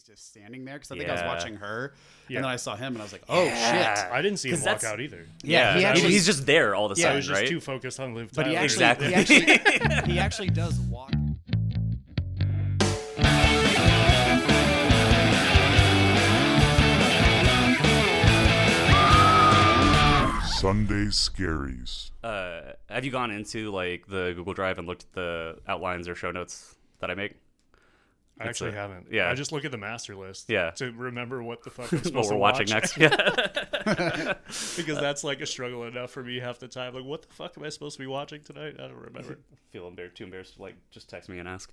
he's just standing there because I think I was watching her, and then I saw him and I was like, oh shit! I didn't see him walk out either. Yeah, he actually, he's just there all the time. I was just too focused on Liv Tyler. But he actually does walk. Sunday Scaries. Have you gone into like the Google Drive and looked at the outlines or show notes that I make? I actually haven't. Yeah, I just look at the master list. Yeah. To remember what the fuck I'm supposed to watch. What we're watching next. Yeah. Because that's like a struggle enough for me half the time. Like, what the fuck am I supposed to be watching tonight? I don't remember. I feel too embarrassed to like just text me and ask.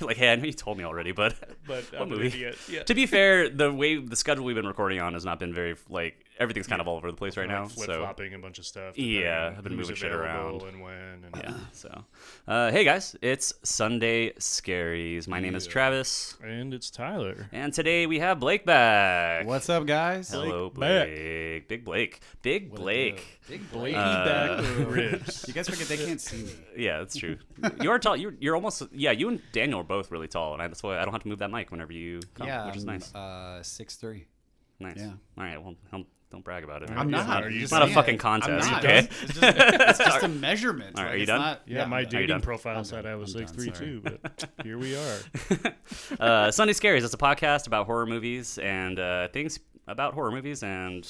Like, hey, I know you told me already, but what movie? Yeah. To be fair, the schedule we've been recording on has not been very like everything's kind of all over the place right now. Flip flopping a bunch of stuff. Yeah, I've been moving shit around. And when and yeah. So, hey guys, it's Sunday Scaries. My name is Travis. And it's Tyler. And today we have Blake back. What's up, guys? Hello, Blake. Big Blake. He's back. Ribs. You guys forget they can't see me. Yeah, that's true. You're tall. You're almost... Yeah, you and Daniel are both really tall, and that's why I don't have to move that mic whenever you come, which is nice. 6'3". Nice. Yeah. All right, well, don't brag about it. I'm not. It's not a fucking contest, okay? It's just a measurement. All right, are you done? Yeah, my dating profile said I was 6'3", too, but here we are. Sunday Scaries, it's a podcast about horror movies and things about horror movies and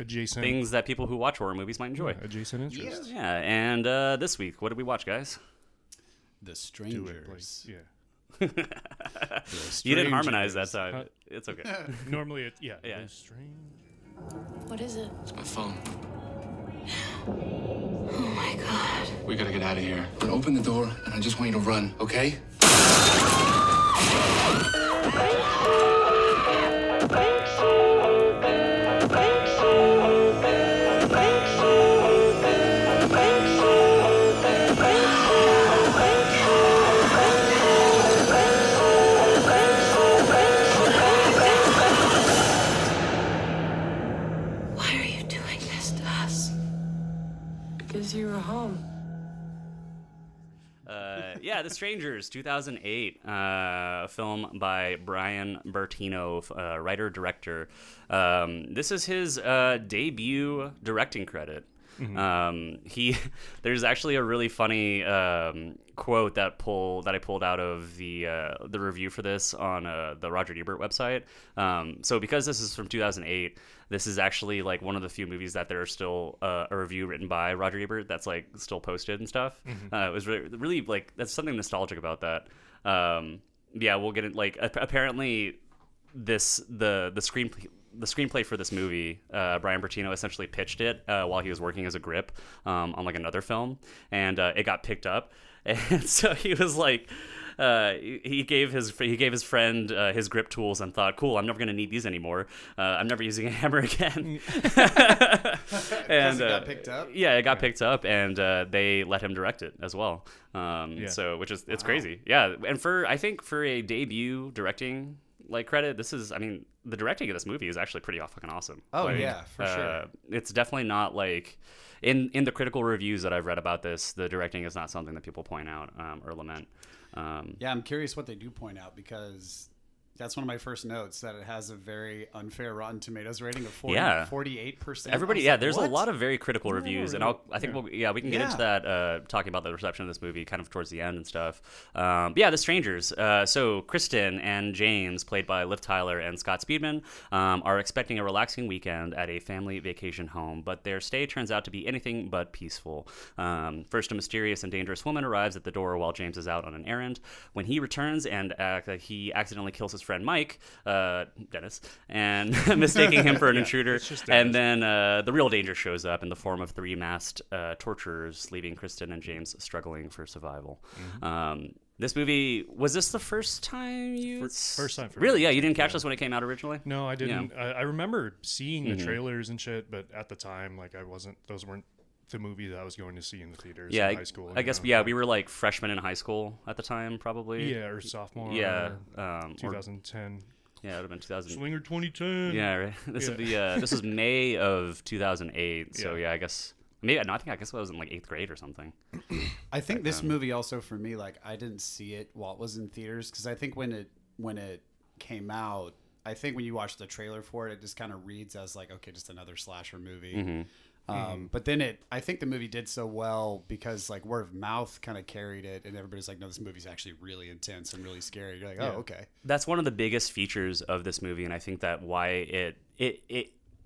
adjacent things that people who watch horror movies might enjoy. Adjacent interests. Yeah, and this week, what did we watch, guys? The Strangers. Yeah. You didn't harmonize that time. It's okay. Normally, yeah. What is it? It's my phone. Oh my god. We gotta get out of here. But open the door, and I just want you to run, okay? You were home. The Strangers, 2008, a film by Brian Bertino, writer-director. This is his debut directing credit. Mm-hmm. There's actually a really funny quote that I pulled out of the review for this on the Roger Ebert website. So because this is from 2008, this is actually like one of the few movies that there are still a review written by Roger Ebert that's like still posted and stuff. Mm-hmm. It was really like that's something nostalgic about that. We'll get it. Like apparently this the screenplay for this movie, Brian Bertino essentially pitched it while he was working as a grip on like another film, and it got picked up. And so he was like, he gave his friend his grip tools and thought, cool, I'm never going to need these anymore. I'm never using a hammer again. And it got picked up. Yeah, it got picked up, and they let him direct it as well. So which is crazy. Yeah, and I think for a debut directing like credit, this is, I mean, the directing of this movie is actually pretty fucking awesome. Oh, like, yeah, for sure. It's definitely not like in the critical reviews that I've read about this, the directing is not something that people point out or lament. I'm curious what they do point out, because that's one of my first notes, that it has a very unfair Rotten Tomatoes rating of 48%. Everybody, there's a lot of very critical reviews, and we can get into that talking about the reception of this movie kind of towards the end and stuff. The Strangers. So Kristen and James, played by Liv Tyler and Scott Speedman, are expecting a relaxing weekend at a family vacation home, but their stay turns out to be anything but peaceful. First, a mysterious and dangerous woman arrives at the door while James is out on an errand. When he returns, and he accidentally kills his friend Mike, Dennis, and mistaking him for an intruder, and then the real danger shows up in the form of three masked torturers, leaving Kristen and James struggling for survival. Mm-hmm. This movie, was this the first time you... First time for me. Really? Yeah, you didn't catch this when it came out originally? No, I didn't. Yeah. I remember seeing the trailers and shit, but at the time, like, those weren't the movies I was going to see in the theaters in high school. I guess we were like freshmen in high school at the time, probably. Yeah, or sophomore. Yeah. 2010. Yeah, it would have been 2000. Swinger 2010. Yeah, right. This was May of 2008. So yeah, I guess I was in like 8th grade or something. I think this movie also for me, like I didn't see it while it was in theaters, because I think when it came out, I think when you watch the trailer for it, it just kind of reads as like, okay, just another slasher movie. Mm-hmm. But then I think the movie did so well because like word of mouth kind of carried it, and everybody's like, no, this movie's actually really intense and really scary. You're like, oh, okay. That's one of the biggest features of this movie, and I think that why it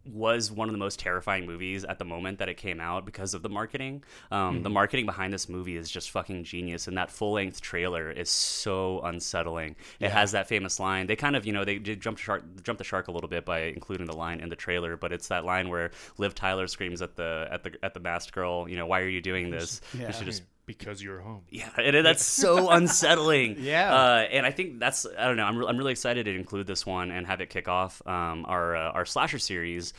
was one of the most terrifying movies at the moment that it came out because of the marketing. The marketing behind this movie is just fucking genius, and that full-length trailer is so unsettling. It has that famous line. They kind of, you know, they did jump the shark a little bit by including the line in the trailer, but it's that line where Liv Tyler screams at the masked girl, you know, why are you doing this? Yeah. You should just... Because you're home. Yeah, and that's so unsettling. Yeah. And I think that's, I don't know, I'm really excited to include this one and have it kick off our slasher series,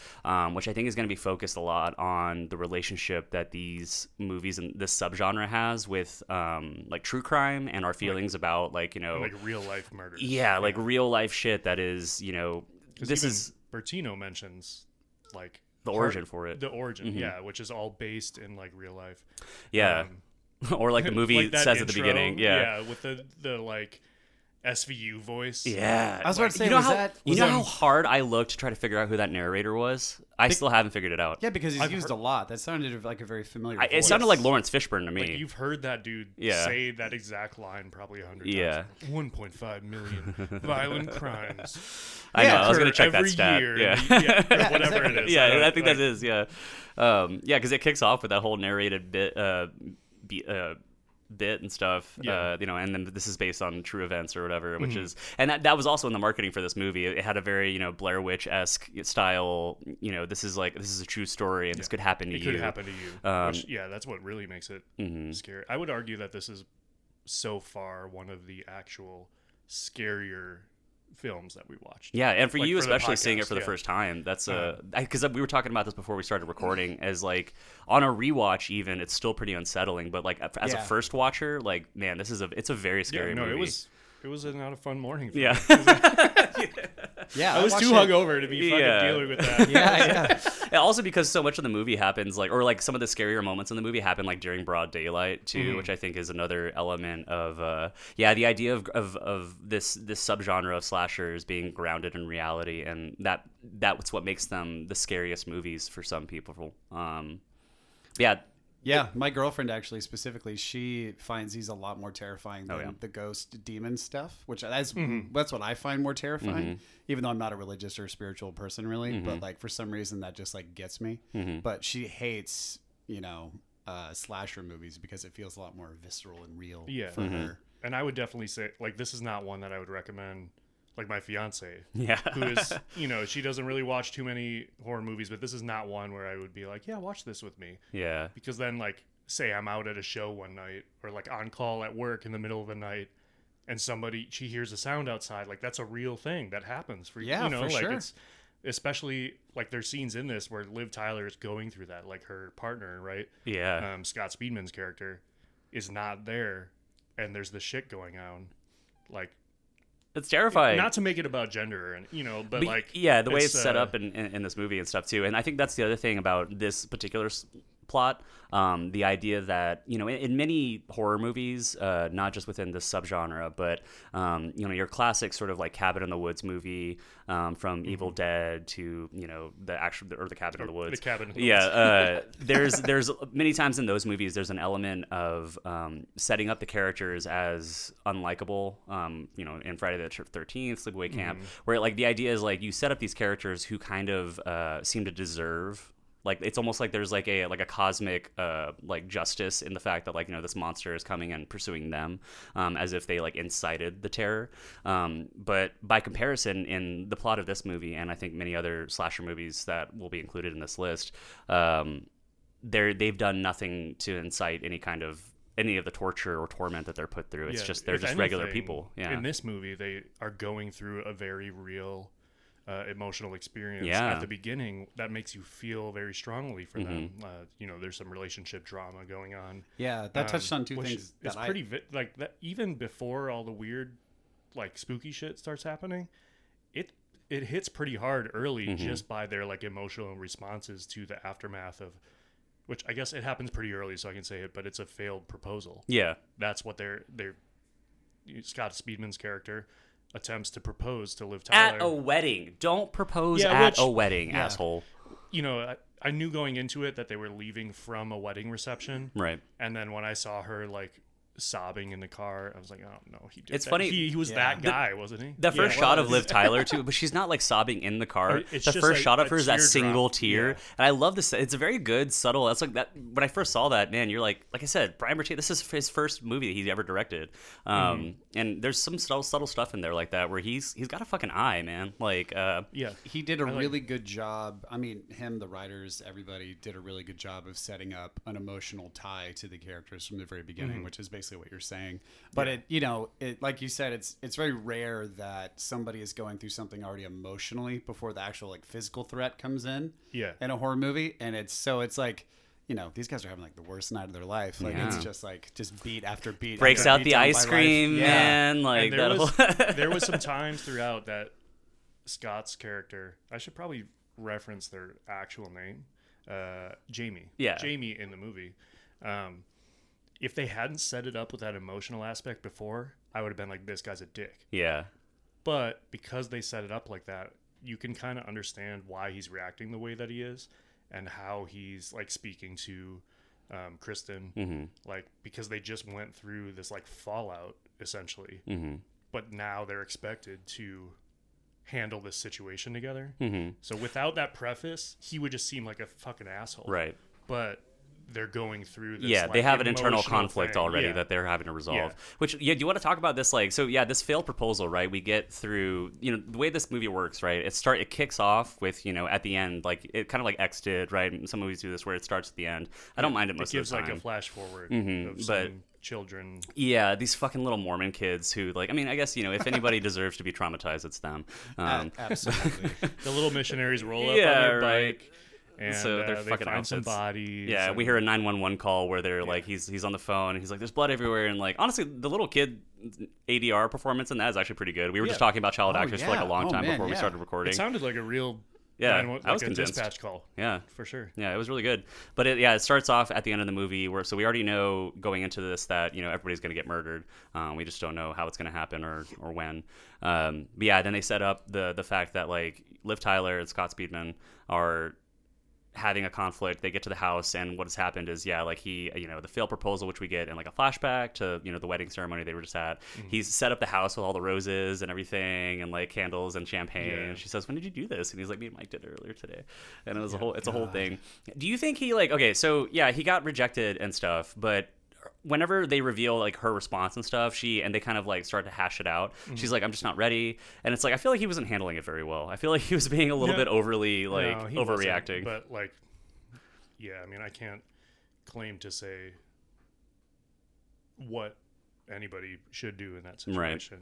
which I think is going to be focused a lot on the relationship that these movies and this subgenre has with like true crime and our feelings about like, you know. Like real life murders. Yeah, like real life shit that is, you know. This is. Bertino mentions like. The origin for it. The origin, yeah, which is all based in like real life. Yeah. Or like the movie like says intro, at the beginning. Yeah, with the like SVU voice. Yeah. I was about to say, how hard I looked to try to figure out who that narrator was? I still haven't figured it out. Yeah, because he's used a lot. That sounded like a very familiar voice. It sounded like Lawrence Fishburne to me. Like you've heard that dude say that exact line probably 100 times. Yeah. 1.5 million violent crimes. I know. I was going to check that stat. Year, or whatever it is. Yeah, I think that is, yeah. Yeah, because it kicks off with that whole narrated bit... bit and stuff, you know, and then this is based on true events or whatever, which is, and that was also in the marketing for this movie. It had a very, you know, Blair Witch-esque style, you know, this is a true story and this could happen to you. It could happen to you. Which, that's what really makes it scary. I would argue that this is so far one of the actual scarier films that we watched. Yeah, and for like you for especially podcast, seeing it for the first time, that's because we were talking about this before we started recording, as like on a rewatch even, it's still pretty unsettling, but like as a first watcher, like man, this is a very scary movie. It was not a fun morning for me. Yeah, I was too hungover to be fucking dealing with that. And also because so much of the movie happens, like, or like some of the scarier moments in the movie happen like during broad daylight too, which I think is another element of, the idea of this subgenre of slashers being grounded in reality, and that's what makes them the scariest movies for some people. Yeah, my girlfriend actually specifically, she finds these a lot more terrifying than the ghost demon stuff, which that's what I find more terrifying, even though I'm not a religious or spiritual person really, but like for some reason that just like gets me. But she hates, you know, slasher movies because it feels a lot more visceral and real for her. And I would definitely say like this is not one that I would recommend. Like my fiance, who is, you know, she doesn't really watch too many horror movies, but this is not one where I would be like, yeah, watch this with me. Yeah. Because then like, say I'm out at a show one night or like on call at work in the middle of the night and she hears a sound outside. Like that's a real thing that happens for you. Yeah, you know, for like sure. It's especially like there's scenes in this where Liv Tyler is going through that, like her partner, right? Yeah. Scott Speedman's character is not there and there's this shit going on. Like, it's terrifying. Not to make it about gender, and you know, but like the way it's set up in this movie and stuff too. And I think that's the other thing about this particular plot, the idea that you know, in many horror movies, not just within this subgenre, but you know, your classic sort of like Cabin in the Woods movie, from Evil Dead to you know the Cabin in the Woods. The Cabin in the Woods. There's many times in those movies there's an element of setting up the characters as unlikable. You know, in Friday the 13th, Sleepaway Camp, where like the idea is like you set up these characters who kind of seem to deserve. Like it's almost like there's like a cosmic like justice in the fact that like you know this monster is coming and pursuing them, as if they like incited the terror. But by comparison, in the plot of this movie, and I think many other slasher movies that will be included in this list, they've done nothing to incite any of the torture or torment that they're put through. It's just they're just anything, regular people. Yeah. In this movie, they are going through a very real. Emotional experience at the beginning that makes you feel very strongly for them. You know, there's some relationship drama going on. Yeah, that touched on two things. It's pretty like that. Even before all the weird, like spooky shit starts happening, it hits pretty hard early just by their like emotional responses to the aftermath of. Which I guess it happens pretty early, so I can say it. But it's a failed proposal. Yeah, that's what Scott Speedman's character. attempts to propose to Liv Tyler. At a wedding. Don't propose a wedding, asshole. You know, I knew going into it that they were leaving from a wedding reception. Right. And then when I saw her, like, sobbing in the car, I was like, oh no, he did. It's that. Funny. He was that guy, wasn't he? The first shot of Liv Tyler too, but she's not like sobbing in the car. It's the first shot of her is that single tear. Yeah. And I love this. It's a very good, subtle. That's like that. When I first saw that, man, you're like I said, Brian Bertino, this is his first movie that he's ever directed. And there's some subtle stuff in there like that where he's got a fucking eye, man. Like, he did a really good job. I mean, him, the writers, everybody did a really good job of setting up an emotional tie to the characters from the very beginning, which is basically what you're saying. But it, you know, it, like you said, it's very rare that somebody is going through something already emotionally before the actual like physical threat comes in. Yeah. In a horror movie, and it's like, you know, these guys are having like the worst night of their life. Like it's just beat after beat. Breaks out the ice cream, man. Like and there was some times throughout that Scott's character. I should probably reference their actual name, Jamie. Yeah. Jamie in the movie. If they hadn't set it up with that emotional aspect before, I would have been like, this guy's a dick. Yeah. But because they set it up like that, you can kind of understand why he's reacting the way that he is and how he's like speaking to Kristen. Mm-hmm. Like, because they just went through this like fallout essentially. Mm-hmm. But now they're expected to handle this situation together. Mm-hmm. So without that preface, he would just seem like a fucking asshole. Right. But they're going through this. Yeah, like, they have an internal conflict already that they're having to resolve. Yeah. Which, do you want to talk about this? Like, so this failed proposal, right? We get through, the way this movie works, right? It kicks off with, at the end, like it kind of like X did, right? And some movies do this where it starts at the end. I don't mind it most of the time. It gives like a flash forward of some children. Yeah, these fucking little Mormon kids who, like, I mean, I guess, if anybody deserves to be traumatized, it's them. Absolutely. The little missionaries roll up on their bike. And so they're fucking find some bodies. Yeah, we hear a 911 call where they're like, he's on the phone and he's like, there's blood everywhere. And like, honestly, the little kid ADR performance in that is actually pretty good. We were just talking about child actors for like a long time before we started recording. It sounded like a real I was convinced. Dispatch call. Yeah, for sure. Yeah, it was really good. But it starts off at the end of the movie where so we already know going into this that everybody's going to get murdered. We just don't know how it's going to happen or when. But yeah, then they set up the fact that like Liv Tyler and Scott Speedman are having a conflict. They get to the house and what has happened is like he the failed proposal, which we get in like a flashback to the wedding ceremony they were just at. He's set up the house with all the roses and everything and like candles and champagne and she says, when did you do this? And he's like, me and Mike did it earlier today. And it was a whole thing. Do you think he like he got rejected and stuff, but whenever they reveal like her response and stuff, they kind of like start to hash it out. She's like, I'm just not ready. And it's like, I feel like he wasn't handling it very well. I feel like he was being a little bit overly overreacting. But like, I mean, I can't claim to say what anybody should do in that situation.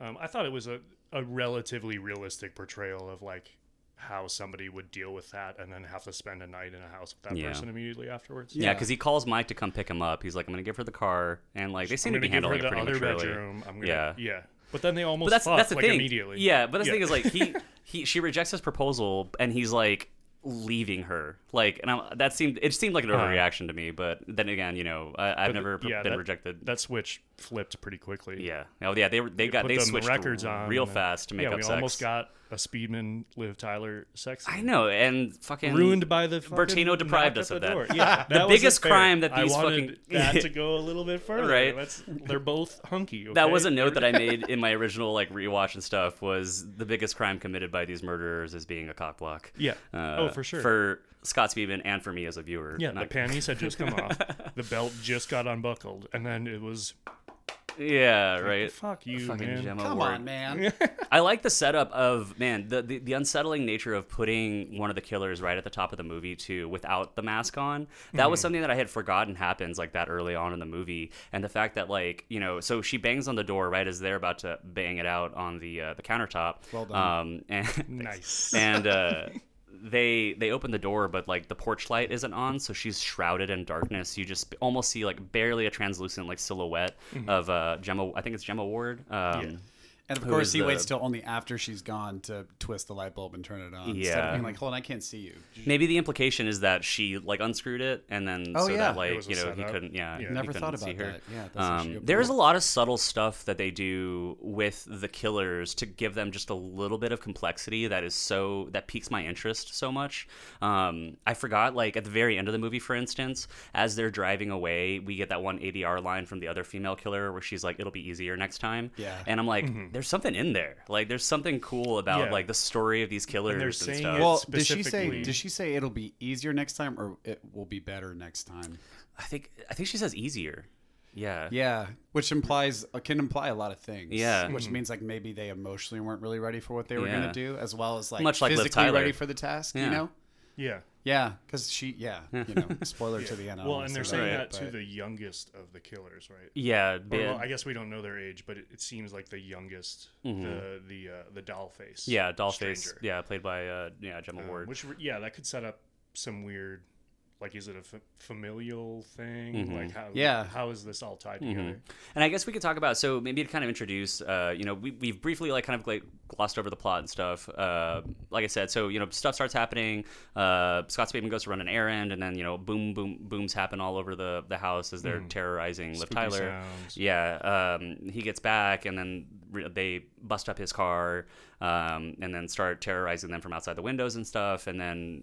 Right. I thought it was a relatively realistic portrayal of like how somebody would deal with that and then have to spend a night in a house with that person immediately afterwards. Yeah, because he calls Mike to come pick him up. He's like, I'm going to give her the car. And like, they seem to be handling it pretty much early. Bedroom. I'm gonna, yeah. But then they almost that's the like thing. Immediately. Yeah, but the thing is like, she rejects his proposal and he's like leaving her. Like, and it seemed like an overreaction to me. But then again, I've never been rejected. That switch flipped pretty quickly. Yeah. Oh yeah, they switched records on real fast to make up sex. Yeah, we almost got a Speedman, Liv Tyler sex. I know, and fucking ruined by the Bertino deprived us of that. Yeah, the biggest crime that these that to go a little bit further. Right, they're both hunky. Okay? That was a note that I made in my original like rewatch and stuff. Was the biggest crime committed by these murderers is being a cockblock. Yeah. For sure. For Scott Speedman and for me as a viewer. Yeah, the panties had just come off. The belt just got unbuckled, and then it was. Yeah, right. Fuck you, fucking man. Gemma Ward. Come on, man. I like the setup of, man, the unsettling nature of putting one of the killers right at the top of the movie, too, without the mask on. That was something that I had forgotten happens like that early on in the movie. And the fact that, like, so she bangs on the door right as they're about to bang it out on the countertop. Well done. Nice. And, they open the door, but like the porch light isn't on, so she's shrouded in darkness. You just almost see like barely a translucent like silhouette of Gemma. I think it's Gemma Ward. And of course he waits till only after she's gone to twist the light bulb and turn it on. Yeah. Instead of being like, hold on, I can't see you. Maybe the implication is that she like unscrewed it and then that like, you know, he couldn't, yeah. Never thought about that. Yeah. That's there's a lot of subtle stuff that they do with the killers to give them just a little bit of complexity that is so, that piques my interest so much. I forgot, like at the very end of the movie, for instance, as they're driving away, we get that one ADR line from the other female killer where she's like, it'll be easier next time. Yeah. And I'm like, there's something in there. Like there's something cool about like the story of these killers and stuff. Well, did she say it'll be easier next time or it will be better next time? I think she says easier. Yeah. Yeah. Which can imply a lot of things. Yeah. Which means like maybe they emotionally weren't really ready for what they were going to do, as well as like physically Liv Tyler. Ready for the task, you know? Yeah. Yeah, because she, you know, spoiler to the end. Well, and they're saying to the youngest of the killers, right? Yeah. Well, I guess we don't know their age, but it seems like the youngest, the doll face. Yeah, doll stranger. Face. Yeah, played by Gemma Ward. Which, that could set up some weird, like, is it a familial thing? Like, how is this all tied together? And I guess we could talk about, so maybe to kind of introduce, you know, we've briefly, like, kind of like glossed over the plot and stuff. Like I said, so, you know, stuff starts happening. Scott Speedman goes to run an errand, and then, you know, booms happen all over the house as they're terrorizing Liv Tyler. Sounds. Yeah. He gets back, and then they bust up his car and then start terrorizing them from outside the windows and stuff. And then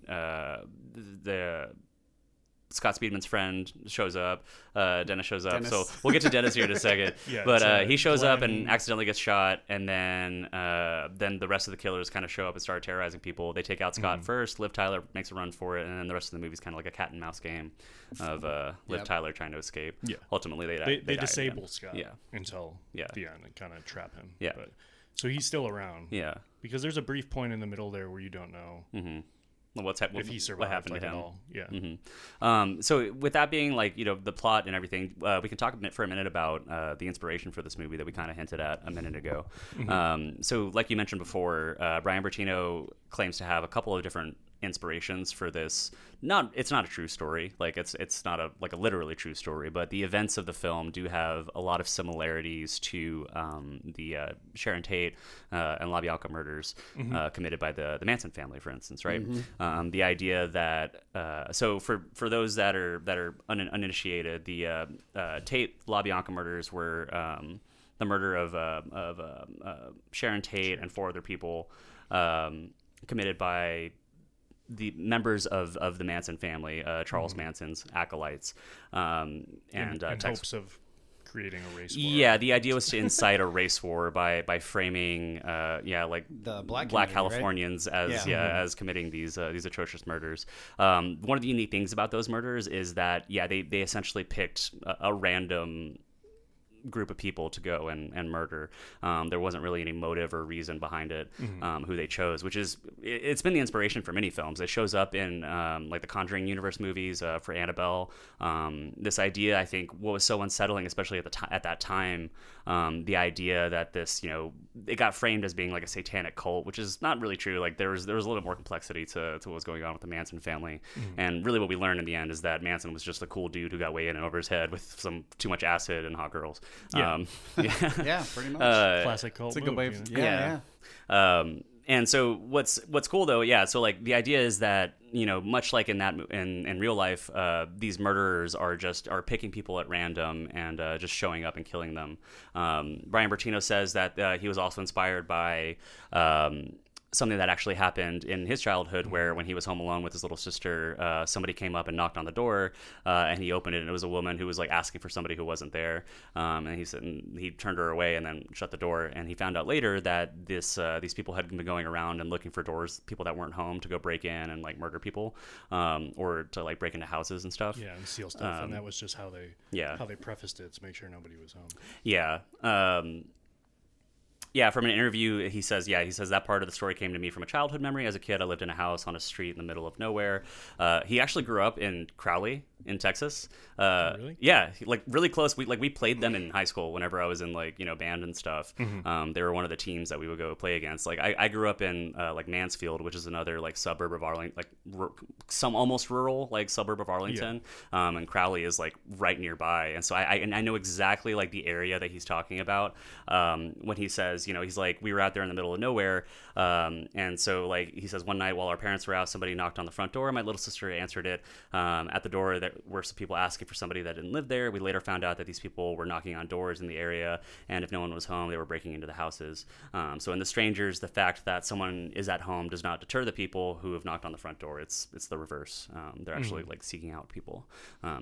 Scott Speedman's friend shows up. Dennis shows up. So we'll get to Dennis here in a second. But he shows up and accidentally gets shot. And then the rest of the killers kind of show up and start terrorizing people. They take out Scott first. Liv Tyler makes a run for it. And then the rest of the movie is kind of like a cat and mouse game of Liv Tyler trying to escape. Yeah. Ultimately, they disable Scott until the end and kind of trap him. Yeah. But, so he's still around. Yeah. Because there's a brief point in the middle there where you don't know. Mm-hmm. If he survived, what happened to him? Yeah. Mm-hmm. So with that being like, you know, the plot and everything, we can talk for a minute about the inspiration for this movie that we kind of hinted at a minute ago. So like you mentioned before, Brian Bertino claims to have a couple of different inspirations for this. It's not a true story. Like it's not a literally true story, but the events of the film do have a lot of similarities to the Sharon Tate and Labianca murders committed by the Manson family, for instance, right? The idea that so for those that are uninitiated, the Tate Labianca murders were the murder of Sharon Tate and four other people committed by the members of the Manson family, Charles Manson's acolytes, in hopes of creating a race war. Yeah, the idea was to incite a race war by framing, like the black Californians, right? as committing these atrocious murders. One of the unique things about those murders is that they essentially picked a random group of people to go and murder. There wasn't really any motive or reason behind it, who they chose, which is, it's been the inspiration for many films. It shows up in like the Conjuring Universe movies for Annabelle. This idea, I think, what was so unsettling, especially at that time, the idea that this, you know, it got framed as being like a satanic cult, which is not really true. Like there was a little more complexity to what was going on with the Manson family. And really what we learned in the end is that Manson was just a cool dude who got way in and over his head with too much acid and hot girls. Pretty much classic cult. It's a good way. And so what's cool though, so like the idea is that, you know, much like in real life, these murderers are picking people at random and just showing up and killing them. Brian Bertino says that he was also inspired by something that actually happened in his childhood, where when he was home alone with his little sister, somebody came up and knocked on the door, and he opened it, and it was a woman who was like asking for somebody who wasn't there. And he said, and he turned her away and then shut the door. And he found out later that these people had been going around and looking for doors, people that weren't home, to go break in and like murder people, or to like break into houses and stuff. Yeah, and steal stuff. And that was just how they prefaced it to make sure nobody was home. Yeah. Yeah, from an interview, he says that part of the story came to me from a childhood memory. As a kid, I lived in a house on a street in the middle of nowhere. He actually grew up in Crowley, in Texas. Really? Yeah, like really close. We played them in high school whenever I was in like, you know, band and stuff. They were one of the teams that we would go play against. Like I grew up in like Mansfield, which is another like suburb of Arlington, like some almost rural like suburb of Arlington. Yeah. And Crowley is like right nearby, and so I know exactly like the area that he's talking about when he says, because, you know, he's like, we were out there in the middle of nowhere. And so, like, he says, one night while our parents were out, somebody knocked on the front door. My little sister answered it. At the door, there were some people asking for somebody that didn't live there. We later found out that these people were knocking on doors in the area, and if no one was home, they were breaking into the houses. So in The Strangers, the fact that someone is at home does not deter the people who have knocked on the front door. It's the reverse. They're actually like seeking out people.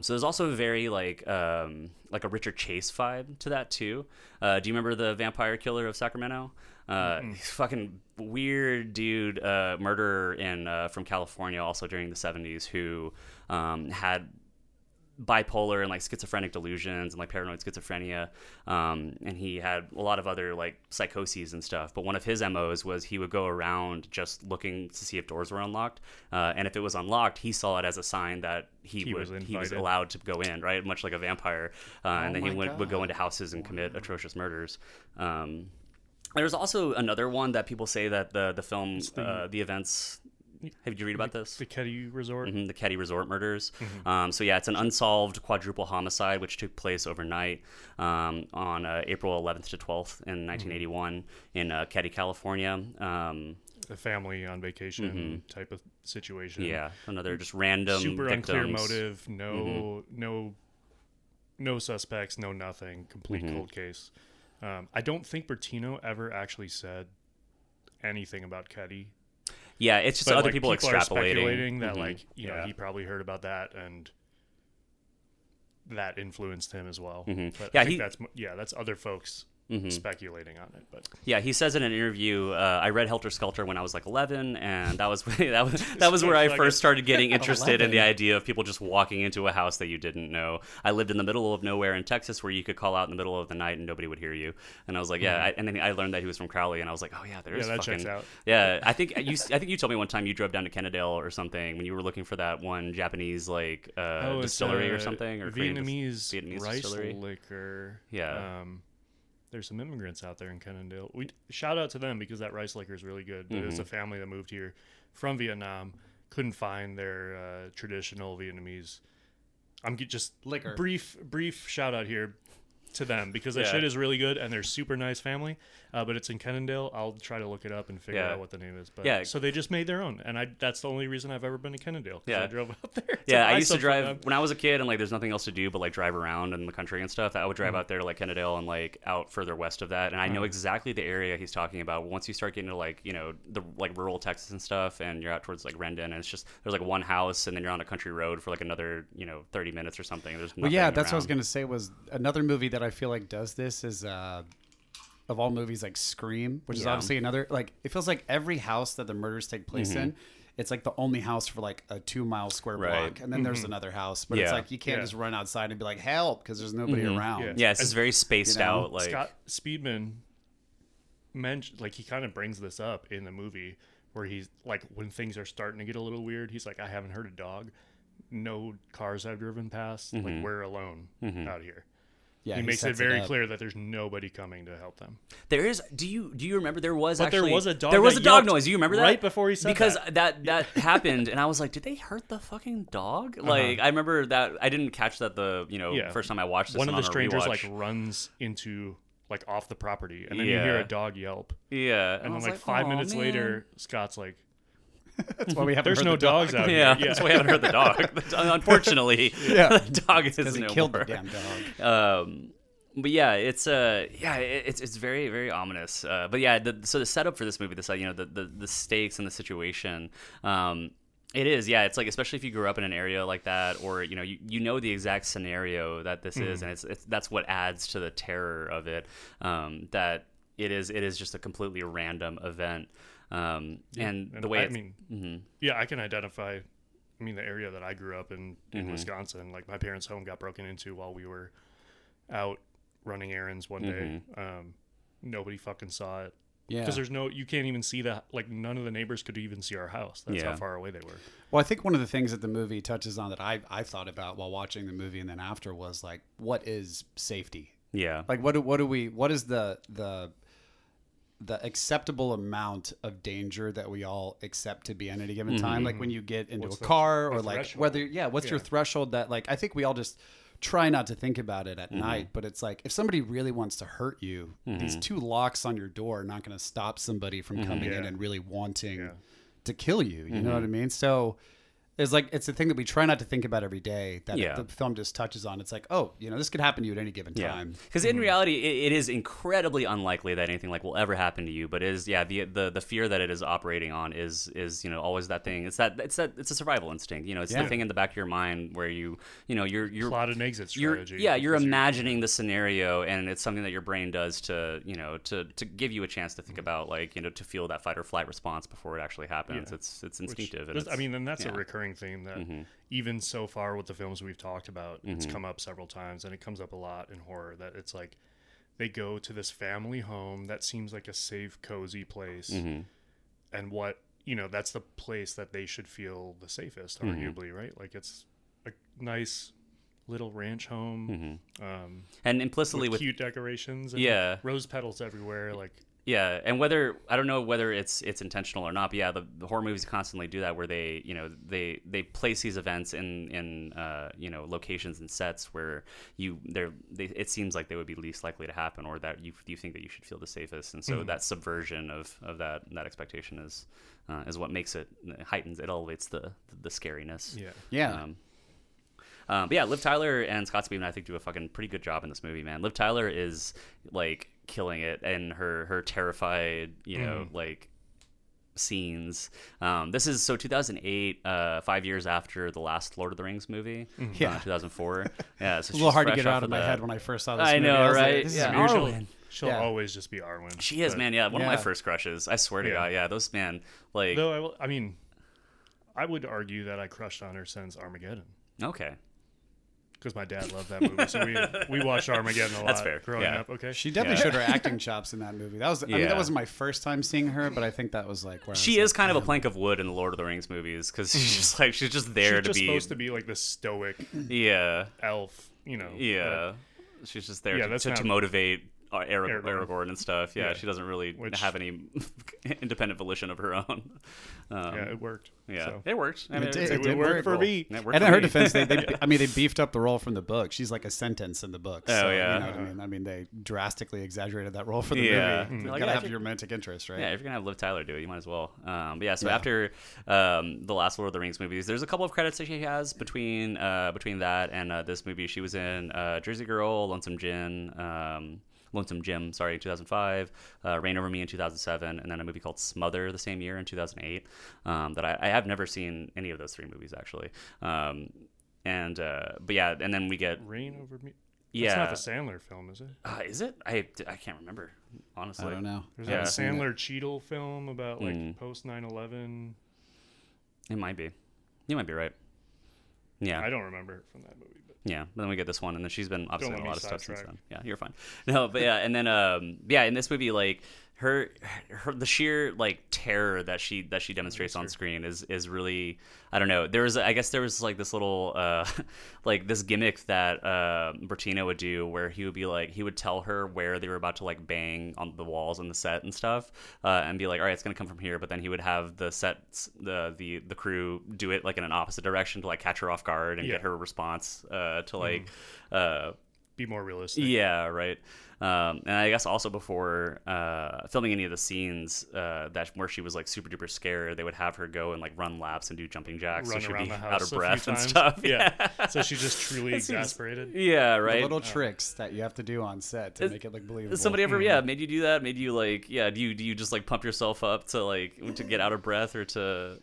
So there's also a very like a Richard Chase vibe to that too. Do you remember the vampire killer of Sacramento? He's fucking weird dude, murderer in from California, also during the 70s, who had bipolar and like schizophrenic delusions and like paranoid schizophrenia, and he had a lot of other like psychoses and stuff. But one of his MOs was he would go around just looking to see if doors were unlocked, and if it was unlocked, he saw it as a sign that he was allowed to go in, right? Much like a vampire. And then he would go into houses and commit atrocious murders. There's also another one that people say that the film, the events. Have you read about this? The Keddie Resort? Mm-hmm, the Keddie Resort murders. Mm-hmm. So yeah, it's an unsolved quadruple homicide which took place overnight on April 11th to 12th in 1981 in Keddie, California. A family on vacation type of situation. Yeah, another just random super victims. Unclear motive, no suspects, no nothing, complete cold case. I don't think Bertino ever actually said anything about Keddie. Yeah, it's just other people extrapolating that, know, he probably heard about that and that influenced him as well. Mm-hmm. But yeah, I think that's other folks speculating on it. But yeah, he says in an interview, I read Helter Skelter when I was like 11, and that was where I first started getting interested in the idea of people just walking into a house that you didn't know. I lived in the middle of nowhere in Texas where you could call out in the middle of the night and nobody would hear you. And I was like, and then I learned that he was from Crowley, and I was like, oh yeah, there's that fucking checks out. Yeah, I think you told me one time you drove down to Kennedale or something when you were looking for that one Japanese like distillery or something, or Vietnamese rice distillery. Liquor. Yeah. There's some immigrants out there in Kennedale. We shout out to them because that rice liquor is really good. There's a family that moved here from Vietnam, couldn't find their traditional Vietnamese. I'm just liquor. Brief shout out here to them because that shit is really good, and they're super nice family. But it's in Kennedale. I'll try to look it up and figure out what the name is. But so they just made their own, and that's the only reason I've ever been to Kennedale. I drove out there. Yeah, I used to drive when I was a kid, and like there's nothing else to do but like drive around in the country and stuff. I would drive out there to like Kennedale and like out further west of that, and I know exactly the area he's talking about. Once you start getting to like, you know, the like rural Texas and stuff, and you're out towards like Rendon, and it's just there's like one house, and then you're on a country road for like another 30 minutes or something. There's nothing that's around. What I was gonna say was another movie that I feel like does this is of all movies, like Scream, which is obviously another, like, it feels like every house that the murders take place in, it's like the only house for like a 2 mile square block, and then there's another house, but it's like you can't just run outside and be like help because there's nobody around. It's very spaced out. Like Scott Speedman mentioned, like he kind of brings this up in the movie where he's like, when things are starting to get a little weird, he's like, I haven't heard a dog, no cars have driven past, like we're alone out here. Yeah, he makes it very clear that there's nobody coming to help them. There is. Do you remember there was? But actually, there was a dog. There was a dog noise. Do you remember that? Right before he said that happened, and I was like, did they hurt the fucking dog? Like I remember that. I didn't catch that the first time I watched this. One of the strangers like runs into like off the property, and then you hear a dog yelp. Yeah, and then like 5 minutes later, Scott's like. That's why we haven't. There's no dogs out here. Yeah, that's why we haven't heard the dog. Unfortunately, the dog is nowhere. Killed the damn dog. But yeah, it's very, very ominous. But yeah, so the setup for this movie, this the stakes and the situation. It is, yeah. It's like, especially if you grew up in an area like that, or you know the exact scenario that this is, and it's that's what adds to the terror of it. That it is just a completely random event. And the way I can identify. I mean, the area that I grew up in Wisconsin, like my parents' home got broken into while we were out running errands one day. Nobody fucking saw it. Yeah, because you can't even see that. Like none of the neighbors could even see our house. That's how far away they were. Well, I think one of the things that the movie touches on that I thought about while watching the movie and then after was like, what is safety? Yeah, like what is the acceptable amount of danger that we all accept to be in at a given time. Like when you get into a car or like whether, what's your threshold that like, I think we all just try not to think about it at night, but it's like, if somebody really wants to hurt you, these two locks on your door are not going to stop somebody from coming in and really wanting to kill you. You know what I mean? So it's like, it's a thing that we try not to think about every day that the film just touches on. It's like, oh, you know, this could happen to you at any given time. Because in reality, it is incredibly unlikely that anything like will ever happen to you. But it is, the fear that it is operating on is, you know, always that thing. It's a survival instinct. You know, it's the thing in the back of your mind where you're plotted an exit strategy. You're imagining the scenario, and it's something that your brain does to give you a chance to think about, like, you know, to feel that fight or flight response before it actually happens. Yeah. It's instinctive. And that's a recurring thing that even so far with the films we've talked about, it's come up several times, and it comes up a lot in horror, that it's like they go to this family home that seems like a safe, cozy place, and what, you know, that's the place that they should feel the safest, arguably, right? Like, it's a nice little ranch home, and implicitly with cute decorations and rose petals everywhere, like. Yeah, and I don't know whether it's intentional or not, but the horror movies constantly do that, where they, you know, they place these events in you know, locations and sets where it seems like they would be least likely to happen, or that you think that you should feel the safest, and so that subversion of that expectation is what makes it, heightens, it elevates the scariness. But yeah, Liv Tyler and Scott Speedman, I think, do a fucking pretty good job in this movie, man. Liv Tyler is like killing it, and her terrified, you know, like scenes. This is 2008, 5 years after the last Lord of the Rings movie, 2004. Yeah, so it's a little hard to get out of my head when I first saw this movie. I know, right? Like, Arwen. She'll always just be Arwen. She is, man. Yeah, one of my first crushes. I swear to God. Yeah, those, man. Like, though, I mean, I would argue that I crushed on her since Armageddon. Okay. Because my dad loved that movie, so we watched Armageddon a lot. That's fair. Growing up, okay. She definitely showed her acting chops in that movie. That was, I mean, that wasn't my first time seeing her, but I think that was like where she is, like, kind of a plank of wood in the Lord of the Rings movies, because she's just there to be. She's supposed to be like the stoic, elf, you know. Yeah, she's just there to motivate Aragorn and stuff. Yeah, she doesn't really have any independent volition of her own. It worked. Yeah, so. It worked. I mean, it worked for me. And in her defense, they beefed up the role from the book. She's like a sentence in the book. So, you know what I mean? I mean, they drastically exaggerated that role for the movie. You gotta have your romantic interest, right? Yeah, if you're gonna have Liv Tyler do it, you might as well. After the last Lord of the Rings movies, there's a couple of credits that she has between that and this movie. She was in Jersey Girl, Lonesome Jim, sorry, in 2005, Rain Over Me in 2007, and then a movie called Smother the same year in 2008, that I have never seen any of those three movies, actually. And then we get... Rain Over Me? Yeah. It's not the Sandler film, is it? Is it? I can't remember, honestly. I don't know. There's a Sandler Cheadle film about, like, post 9/11. It might be. You might be right. Yeah. I don't remember it from that movie. Yeah, but then we get this one, and then she's been obviously in a lot of stuff since then. Yeah, you're fine. No, but yeah, and then in this movie, like her the sheer like terror that she demonstrates on screen is really, I don't know. I guess there was like this little like this gimmick that Bertino would do, where he would be like, he would tell her where they were about to like bang on the walls on the set and stuff, and be like, all right, it's gonna come from here. But then he would have the sets, the crew do it like in an opposite direction to like catch her off guard and get her response to like be more realistic. Yeah, right. And I guess also before filming any of the scenes where she was like super duper scared, they would have her go and like run laps and do jumping jacks, so she'd be out of breath and stuff. Yeah. So she's just truly exasperated. Yeah, right. The little tricks that you have to do on set to make it look believable. Has somebody ever made you do that? Made you like do you just like pump yourself up to like to get out of breath or to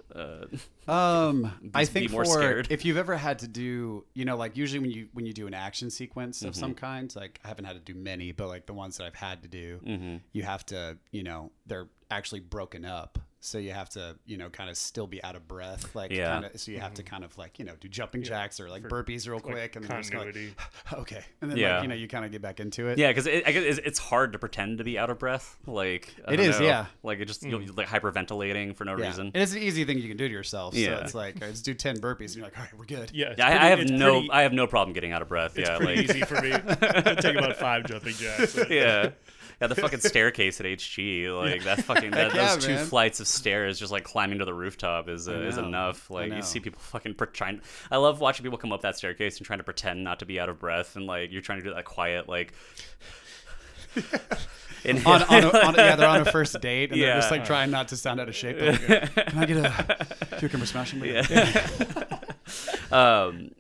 I think be more scared? If you've ever had to do, you know, like usually when you do an action sequence of some kind, like I haven't had to do many, but like the ones that I've had to do, you have to, you know, they're actually broken up. So you have to, you know, kind of still be out of breath. Like, so you have to kind of like, you know, do jumping jacks or like burpees real quick. Like, and then continuity. Just like, okay. And then, like, you know, you kind of get back into it. Yeah, because it's hard to pretend to be out of breath. Like, I don't know. Like, it just, you'll be like hyperventilating for no reason. And it's an easy thing you can do to yourself. Yeah. So it's like, let's do 10 burpees. And you're like, all right, we're good. Yeah. I have no problem getting out of breath. It's pretty easy for me. It'll take about 5 jumping jacks. Yeah. Yeah, the fucking staircase at HG, like that fucking those two flights of stairs, just like climbing to the rooftop is enough. Like you see people fucking trying. I love watching people come up that staircase and trying to pretend not to be out of breath, and like you're trying to do that quiet like. They're on a first date, and they're just like trying not to sound out of shape. Like, can I get a cucumber smashing? And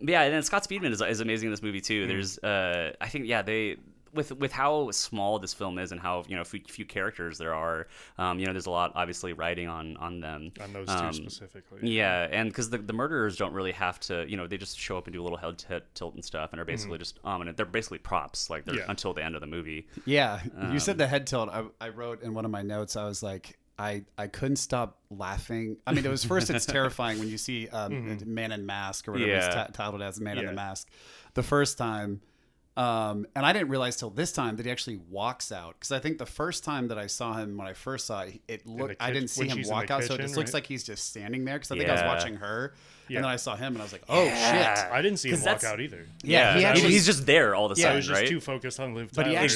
then Scott Speedman is amazing in this movie too. There's, I think, they. With how small this film is and how few characters there are, there's a lot obviously riding on them. On those two specifically. Yeah, and because the murderers don't really have to, they just show up and do a little head tilt and stuff, and are basically just ominous. They're basically props, like until the end of the movie. Yeah, you said the head tilt. I wrote in one of my notes. I was like. I couldn't stop laughing. I mean, it's terrifying when you see Man in Mask or whatever it's titled as, Man in the Mask, the first time. And I didn't realize till this time that he actually walks out. Because I think the first time that I saw him, when I first saw it, I didn't see him walk out. So it just looks like he's just standing there. Because I think I was watching her. Yeah. And then I saw him, and I was like, "Oh shit!" I didn't see him walk out either. Yeah, he's just there all the time. I was just too focused on Liv Tyler. But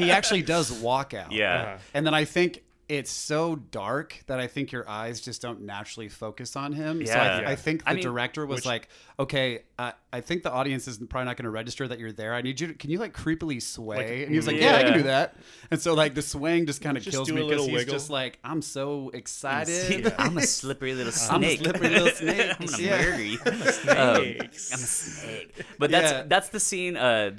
he actually does walk out. Yeah, and then I think. It's so dark that I think your eyes just don't naturally focus on him. Yeah. So I think the director was like, okay, I think the audience is probably not going to register that you're there. I need you to, can you like creepily sway? And he was like, yeah, I can do that. And so like the swaying just kind of kills me because he's just like, I'm so excited. I'm a slippery little snake. I'm going to murder you. I'm a snake. But that's the scene. Trailers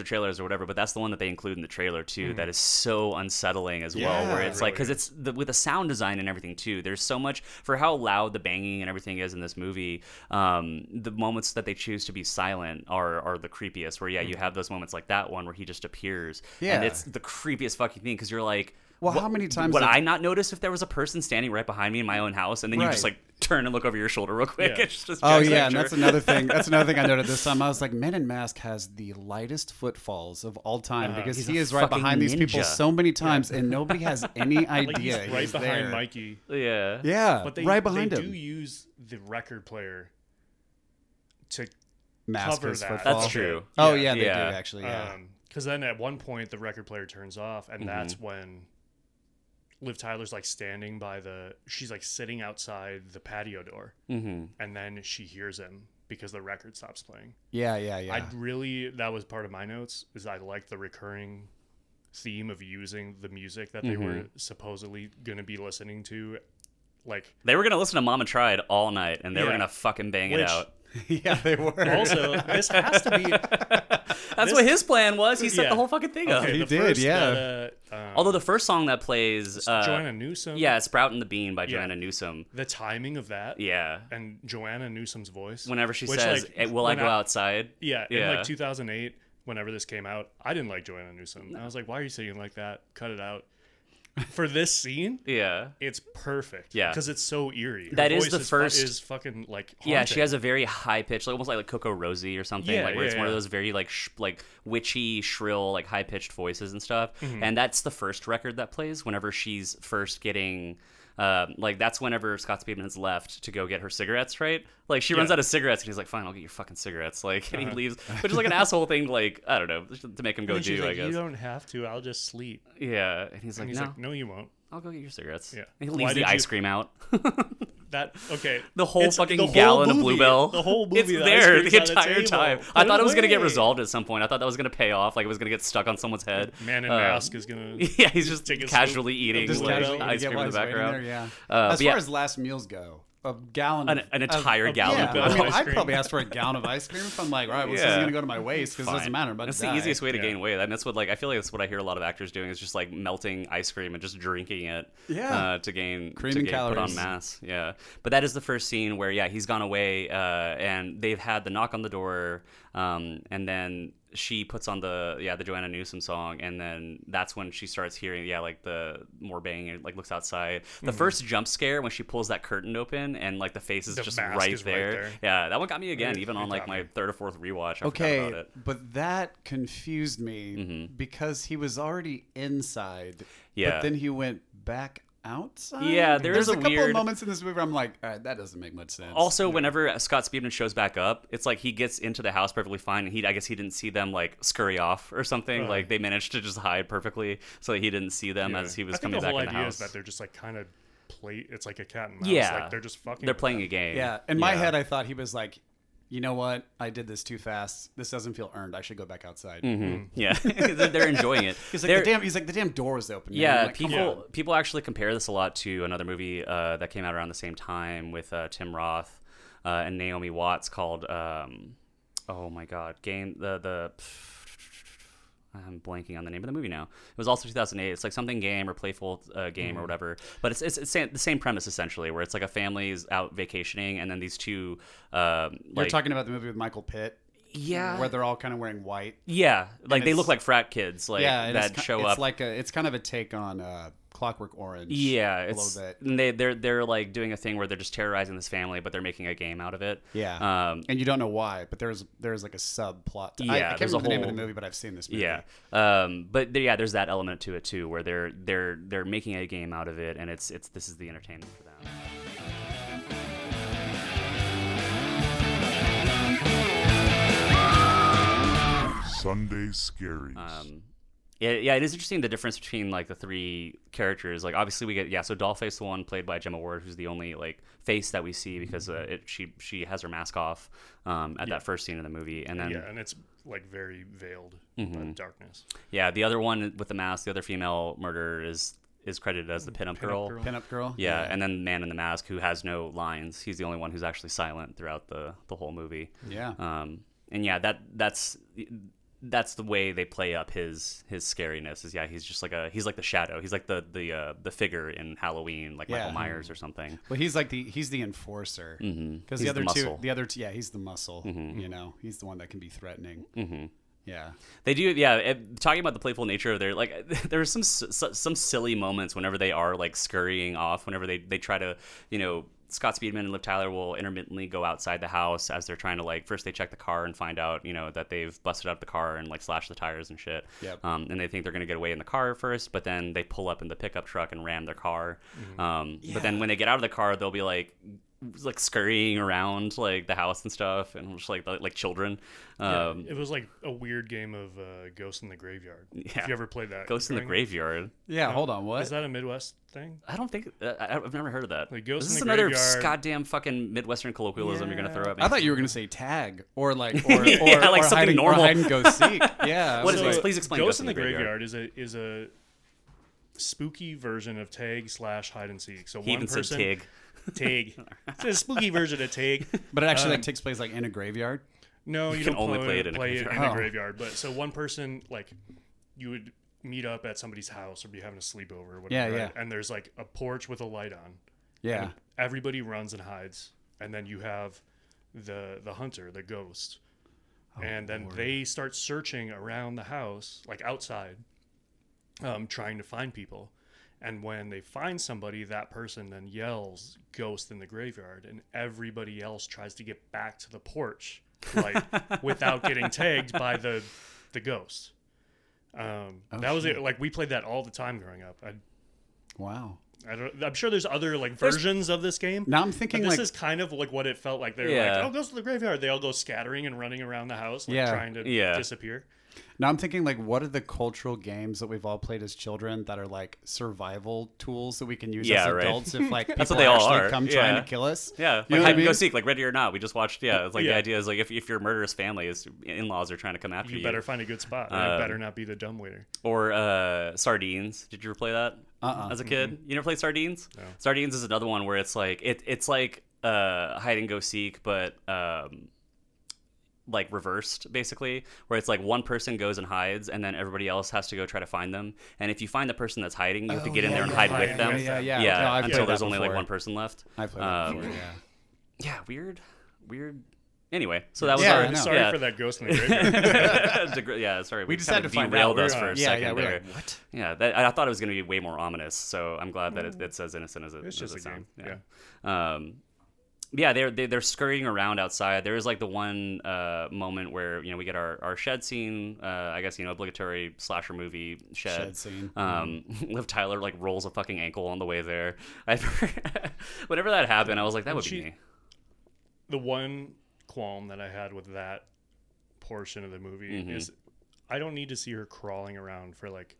are trailers or whatever, but that's the one that they include in the trailer too. That is so unsettling. As well, where it's really like, because it's with the sound design and everything too, there's so much for how loud the banging and everything is in this movie. The moments that they choose to be silent are the creepiest, where you have those moments like that one where he just appears and it's the creepiest fucking thing, because you're like, well, how many times would I not notice if there was a person standing right behind me in my own house, and then you just like turn and look over your shoulder real quick? Yeah. It's just and that's another thing. That's another thing I noted this time. I was like, Men in Mask has the lightest footfalls of all time because he is right behind these people so many times, and nobody has any idea. Like he's behind there. Mikey. Yeah, yeah, but right behind him. They do use the record player to mask cover his footfall. That's true. Oh yeah, they do actually. Because then at one point the record player turns off, and that's when. Liv Tyler's like standing by she's like sitting outside the patio door, and then she hears him because the record stops playing. Yeah. That was part of my notes, is I like the recurring theme of using the music that they were supposedly going to be listening to. Like they were going to listen to Mama Tried all night, and they were going to fucking bang it out. Yeah, they were. Also, this has to be... That's what his plan was. He set the whole fucking thing up. He did, although the first song that plays... Joanna Newsom. Yeah, Sprout and the Bean by Joanna Newsom. The timing of that. Yeah. And Joanna Newsom's voice. Whenever she says, like, will I go outside? Yeah, in like 2008, whenever this came out, I didn't like Joanna Newsom. No. I was like, why are you singing like that? Cut it out. For this scene, it's perfect. Yeah, because it's so eerie. Her voice is the first is fucking like haunting. Yeah, she has a very high pitch, like almost like Coco Rosie or something. One of those very like witchy, shrill, like high pitched voices and stuff. And that's the first record that plays whenever she's first getting. That's whenever Scott Speedman has left to go get her cigarettes, right? Like, she runs out of cigarettes, and he's like, fine, I'll get your fucking cigarettes. Like, and he leaves, which is like an asshole thing, like, I don't know, to make him go do, like, I guess. You don't have to, I'll just sleep. Yeah. And he's like, no, you won't. I'll go get your cigarettes. Yeah. And he leaves the ice cream out. The whole gallon of Bluebell. The whole movie. It's there the entire time. I thought it was going to get resolved at some point. I thought that was going to pay off. Like it was going to get stuck on someone's head. Man in Mask is going to. Yeah, he's just casually eating ice cream in the background. As far as last meals go. A gallon. An entire gallon. Yeah. I mean, I'd probably ask for a gallon of ice cream if I'm like, all right, well, this is going to go to my waist because it doesn't matter. But that's the easiest way to gain weight. And that's what, like, I feel like that's what I hear a lot of actors doing is just, like, melting ice cream and just drinking it to gain calories. Put on mass. Yeah. But that is the first scene where, he's gone away and they've had the knock on the door and then she puts on the Joanna Newsom song, and then that's when she starts hearing the more banging and looks outside. The first jump scare when she pulls that curtain open and the face is just right there. Yeah, that one got me again, even on my third or fourth rewatch. I forgot about it. But that confused me because he was already inside. Yeah. But then he went back outside. Yeah, there's a couple weird moments in this movie where I'm like, all right, that doesn't make much sense. Also, whenever Scott Speedman shows back up, it's like he gets into the house perfectly fine, and I guess he didn't see them like scurry off or something. Right. Like they managed to just hide perfectly, so that he didn't see them as he was coming back in the house. The whole idea is that they're just like kind of play. It's like a cat and mouse. Yeah, like they're just fucking. They're playing a game. Yeah. In my head, I thought he was like, you know what? I did this too fast. This doesn't feel earned. I should go back outside. Mm-hmm. Yeah, they're enjoying it. He's like, the damn door is open. Man. Yeah, like, people actually compare this a lot to another movie that came out around the same time with Tim Roth and Naomi Watts called, I'm blanking on the name of the movie now. It was also 2008. It's like something game or playful game or whatever. But it's the same premise essentially, where it's like a family is out vacationing, and then these two. You're talking about the movie with Michael Pitt. Yeah, where they're all kind of wearing white. Yeah, like they look like frat kids. Like show up. It's kind of a take on Clockwork Orange. Yeah, a little bit. They're like doing a thing where they're just terrorizing this family, but they're making a game out of it. Yeah, and you don't know why, but there's like a subplot. I can't remember the name of the movie, but I've seen this movie. Yeah, but there's that element to it too, where they're making a game out of it, and this is the entertainment for them. Sunday Scaries. It is interesting the difference between like the three characters. Like obviously we get so Dollface, the one played by Gemma Ward, who's the only like face that we see because she has her mask off at that first scene of the movie, and then and it's like very veiled by darkness. Yeah, the other one with the mask, the other female murderer is credited as the pinup girl. Pinup girl. Yeah, and then the man in the mask who has no lines. He's the only one who's actually silent throughout the whole movie. Yeah. That's the way they play up his scariness. Is he's just like he's like the shadow. He's like the figure in Halloween, like Michael Myers or something. Well, he's like he's the enforcer because the other two, he's the muscle. Mm-hmm. You know, he's the one that can be threatening. Mm-hmm. Yeah, they do. Yeah, talking about the playful nature of their there's some silly moments whenever they are like scurrying off. Whenever they try to Scott Speedman and Liv Tyler will intermittently go outside the house as they're trying to first they check the car and find out, that they've busted out the car and slashed the tires and shit. Yep. And they think they're going to get away in the car first, but then they pull up in the pickup truck and ram their car. Mm-hmm. But then when they get out of the car, they'll be like scurrying around the house and stuff, and just like children. It was like a weird game of Ghost in the Graveyard. Yeah. If you ever played that, Ghost in the Graveyard. Yeah, hold on, what is that, a Midwest thing? I don't think I've never heard of that. Like Ghost in the Graveyard. This is another goddamn fucking Midwestern colloquialism you're gonna throw at me. I thought you were gonna say tag or yeah, like or something hiding, normal. Or hide and go seek. Yeah. What is this? Please explain. Ghost in the Graveyard is a spooky version of tag / hide and seek. So he one even person. Said tag. Tag. It's a spooky version of tag, but it actually takes place in a graveyard. No, you don't only play it in a graveyard. But so one person you would meet up at somebody's house or be having a sleepover or whatever. Yeah, yeah. Right? And there's a porch with a light on. Yeah. Everybody runs and hides, and then you have the hunter, the ghost, and then they start searching around the house, outside, trying to find people. And when they find somebody, that person then yells "Ghost in the Graveyard," and everybody else tries to get back to the porch, without getting tagged by the ghost. That was it. We played that all the time growing up. Wow. I'm sure there's other versions of this game. Now I'm thinking this is kind of what it felt like. They're Ghost in the Graveyard. They all go scattering and running around the house, trying to disappear. Now I'm thinking what are the cultural games that we've all played as children that are survival tools that we can use as adults if that's people what they all actually are. Come trying to kill us? Yeah, hide and go seek, Ready or Not. We just watched. Yeah, it's the idea is if your murderous family is in-laws are trying to come after you, you better find a good spot. You better not be the dumbwaiter. Or Sardines. Did you ever play that as a kid? Mm-hmm. You never played Sardines? No. Sardines is another one where it's like hide and go seek, but. Reversed, basically, where it's one person goes and hides, and then everybody else has to go try to find them. And if you find the person that's hiding, you have to get in there and hide with them. Yeah. No, until there's only one person left. I played that before. Yeah, weird. Anyway, so that was our... Sorry for that Ghost in the Graveyard. Yeah, sorry. We decided to find out. Us for a second there. What? Yeah, I thought it was going to be way more ominous, so I'm glad that it's as innocent as it sounds. It's just a game. Yeah. Yeah, they're scurrying around outside. There is like the one moment where, you know, we get our shed scene. I guess, you know, obligatory slasher movie shed scene. Liv Tyler like rolls a fucking ankle on the way there. Whenever that happened, I was like, that would be me. The one qualm that I had with that portion of the movie is I don't need to see her crawling around for like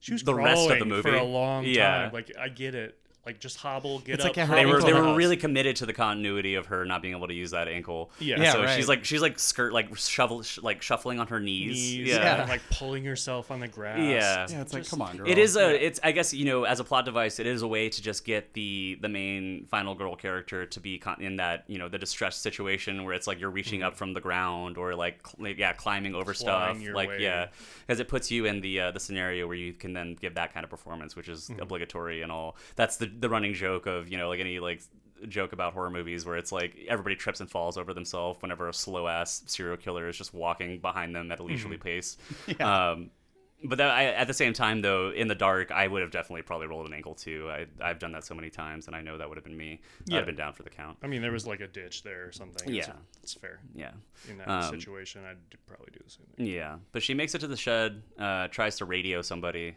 she was the crawling rest of the movie for a long time. Like I get it. Like, just hobble, get it's up. Like they were really committed to the continuity of her not being able to use that ankle. Yeah. And so she's like skirt, like shuffling on her knees. And like pulling herself on the grass. Yeah. Yeah. It's just, like, come on, girl. It is it's, I guess, you know, as a plot device, it is a way to just get the main final girl character to be in that, you know, the distressed situation where it's like you're reaching up from the ground or like, climbing over stuff. Like, way. Yeah. Because it puts you in the scenario where you can then give that kind of performance, which is obligatory and all. That's the running joke of, you know, like any like joke about horror movies where it's like everybody trips and falls over themselves whenever a slow ass serial killer is just walking behind them at a leisurely pace. Yeah. But that, at the same time, though, in the dark, I would have definitely probably rolled an ankle too. I've done that so many times, and I know that would have been me. Yeah. I'd have been down for the count. I mean, there was like a ditch there or something. Yeah, it's fair. Yeah, in that situation, I'd probably do the same thing. Yeah, but she makes it to the shed, tries to radio somebody.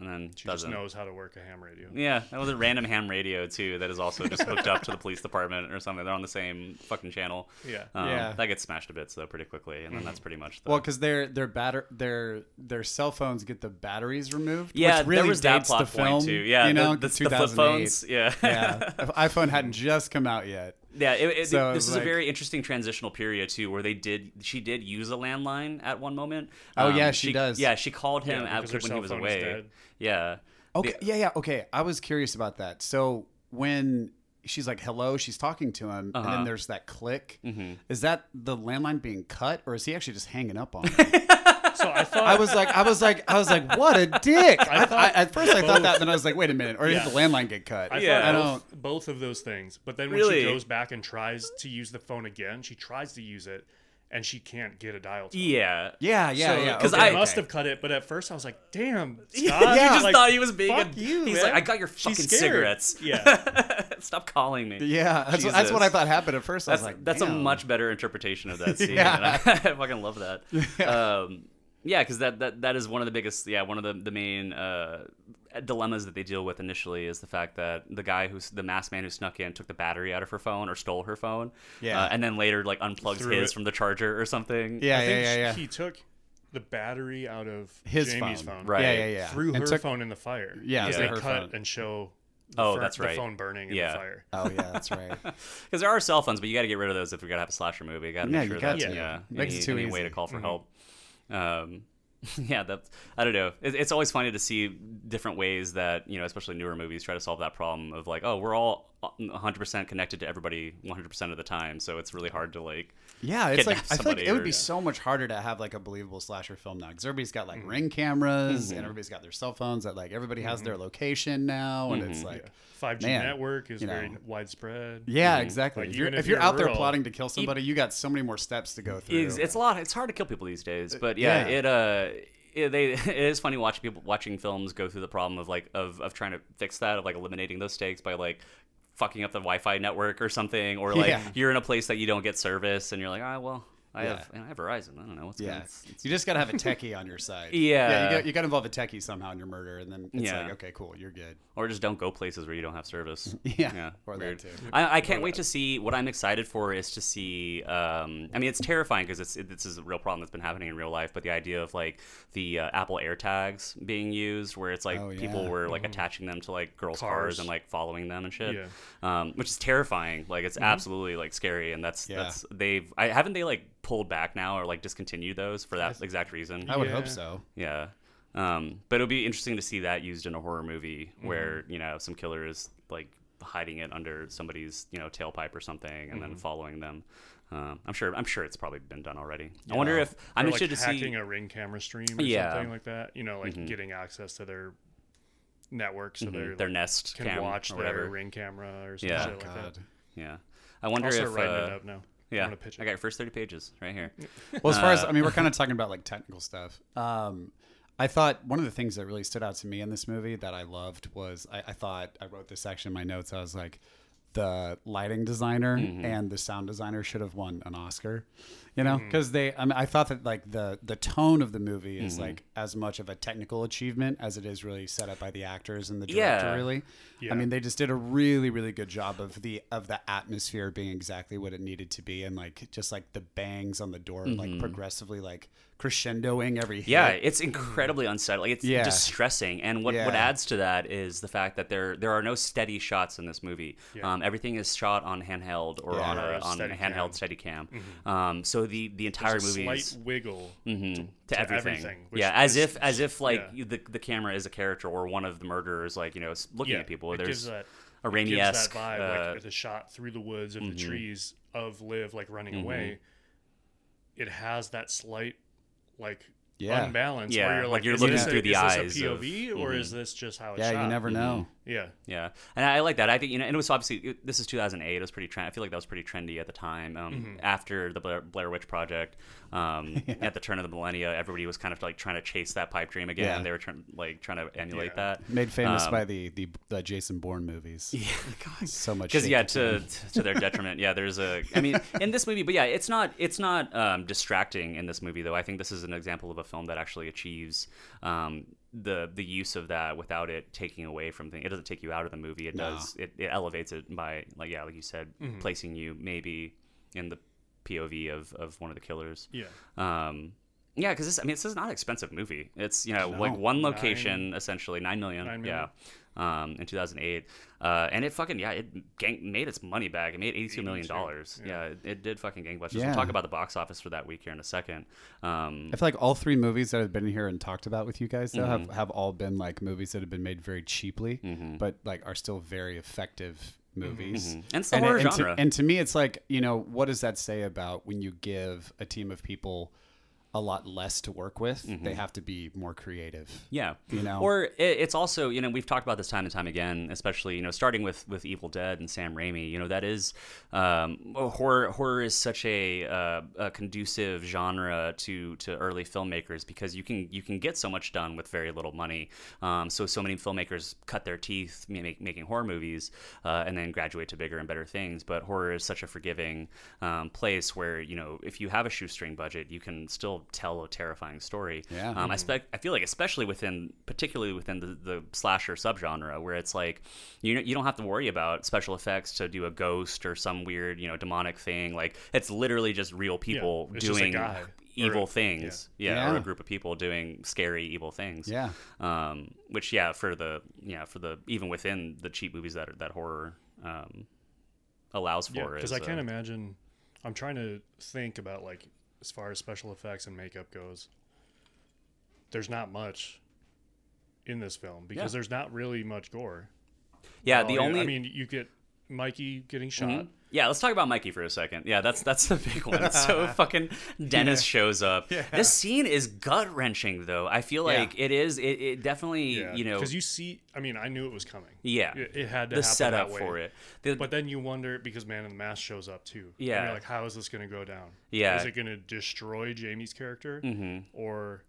And then she doesn't. Just knows how to work a ham radio. Yeah, that was a random ham radio, too, that is also just hooked up to the police department or something. They're on the same fucking channel. Yeah. That gets smashed to bits, though, pretty quickly. And then that's pretty much the... Well, because their cell phones get the batteries removed, which really dates the film, too. Yeah, you know, the flip phones. Yeah. Yeah. iPhone hadn't just come out yet. Yeah, so this is like a very interesting transitional period too, where she did use a landline at one moment. She does. Yeah, she called him when he was away. Yeah. Okay. Okay. I was curious about that. So when she's like, "Hello," she's talking to him, and then there's that click. Mm-hmm. Is that the landline being cut, or is he actually just hanging up on her? So I thought I was like, what a dick! At first I thought that, and then I was like, wait a minute, or did the landline get cut? Both of those things. But then when she goes back and tries to use the phone again, she tries to use it, and she can't get a dial tone. Yeah. Because I must have cut it, but at first I was like, damn, Scott. You just thought he was being He's like, I got your fucking cigarettes. Yeah. Stop calling me. Yeah, that's what I thought happened at first. That's a much better interpretation of that scene. Yeah. And I fucking love that. Yeah. Yeah, because that is one of the biggest, one of the main dilemmas that they deal with initially is the fact that the guy the masked man who snuck in took the battery out of her phone or stole her phone, and then later like unplugs his from the charger or something. He took the battery out of Jamie's phone, right? Threw her phone in the fire. They cut phone. And show. That's right. The phone burning in the fire. Oh, yeah, that's right. Because there are cell phones, but you got to get rid of those if we got to have a slasher movie. Makes it too easy. Way to call for help. I don't know. It's always funny to see different ways that, you know, especially newer movies try to solve that problem of like, oh, we're all 100% connected to everybody 100% of the time, so it's really hard to like. Yeah, it's like I think it would be so much harder to have like a believable slasher film now because everybody's got like ring cameras and everybody's got their cell phones that like everybody has their location now, and it's like 5G network is very widespread. Yeah, exactly. Like, if you're out there plotting to kill somebody, you got so many more steps to go through. It's a lot. It's hard to kill people these days, but it is funny watching films go through the problem of like of trying to fix that, of like eliminating those stakes by like fucking up the Wi-Fi network or something, or like you're in a place that you don't get service and you're like, I have Verizon. I don't know what's going on. You just got to have a techie on your side. You got to involve a techie somehow in your murder, and then it's like, okay, cool, you're good. Or just don't go places where you don't have service. Or that too. I can't wait to see. What I'm excited for is to see, I mean, it's terrifying because this is a real problem that's been happening in real life, but the idea of like the Apple AirTags being used where it's like people were like attaching them to like girls' cars and like following them and shit, which is terrifying. Like it's absolutely like scary, and haven't they like pulled back now or like discontinue those for that exact reason? I would hope so. But it'll be interesting to see that used in a horror movie where, you know, some killer is like hiding it under somebody's, you know, tailpipe or something and then following them. I'm sure it's probably been done already. I wonder if I'm interested like to hacking a ring camera stream or something like that, you know, like getting access to their network so their Nest can watch or their ring camera or something like that. I wonder also if writing it up now. Yeah, I got your first 30 pages right here. Well, as far as, I mean, we're kind of talking about like technical stuff. I thought one of the things that really stood out to me in this movie that I loved was I thought I wrote this section in my notes. I was like, the lighting designer and the sound designer should have won an Oscar, you know, because they, I mean, I thought that like the tone of the movie is like as much of a technical achievement as it is really set up by the actors and the director. Really, I mean, they just did a really, really good job of the atmosphere being exactly what it needed to be. And like, just like the bangs on the door, like progressively, like crescendoing every hit. Yeah, it's incredibly unsettling. It's distressing. And what adds to that is the fact that there are no steady shots in this movie. Everything is shot on handheld or on a handheld Steadicam. So the entire movie is a slight wiggle to everything. As if the camera is a character or one of the murderers, like, you know, looking at people. There's a Raimi-esque vibe, like the shot through the woods of the trees of Liv like running away. It has that slight unbalance where you're like you're looking through the eyes. Is this a POV or is this just how it's shot? Yeah, you never know. Yeah. And I like that. I think, you know, and it was obviously, this is 2008. It was pretty trendy. I feel like that was pretty trendy at the time. After the Blair Witch Project, at the turn of the millennia, everybody was kind of like trying to chase that pipe dream again. Yeah. They were trying to emulate that. Made famous by the Jason Bourne movies. Yeah. God. So much. Because to their detriment. There's in this movie, but it's not distracting in this movie though. I think this is an example of a film that actually achieves, the use of that without it taking away from things. It doesn't take you out of the movie. It does. It elevates it by like you said, placing you maybe in the POV of one of the killers. Because this is not an expensive movie. It's like one location, essentially $9 million. In 2008, and it fucking made its money back. It made $82 million. It did fucking gangbusters. We'll talk about the box office for that week here in a second. I feel like all three movies that have been here and talked about with you guys though have all been like movies that have been made very cheaply, but like are still very effective movies. And it's the horror genre. And to me, it's like, you know, what does that say about when you give a team of people a lot less to work with? They have to be more creative. Or it's also, you know, we've talked about this time and time again, especially, you know, starting with Evil Dead and Sam Raimi, you know, that is horror is such a conducive genre to early filmmakers because you can get so much done with very little money. So many filmmakers cut their teeth making horror movies and then graduate to bigger and better things. But horror is such a forgiving place where, you know, if you have a shoestring budget, you can still tell a terrifying story. I feel like especially particularly within the slasher subgenre, where it's like you don't have to worry about special effects to do a ghost or some weird, you know, demonic thing. Like it's literally just real people doing evil things. Or a group of people doing scary evil things. Which for the even within the cheap movies that horror allows for. Because I can't imagine. I'm trying to think about like, as far as special effects and makeup goes, there's not much in this film because there's not really much gore. You get Mikey getting shot. Let's talk about Mikey for a second. That's the big one. So fucking Dennis shows up. This scene is gut-wrenching though. I feel like it definitely, you know, because you see, I mean, I knew it was coming. It had to happen setup that way for it, but then you wonder because Man in the Mask shows up too. And you're like, how is this gonna go down? Is it gonna destroy Jamie's character, or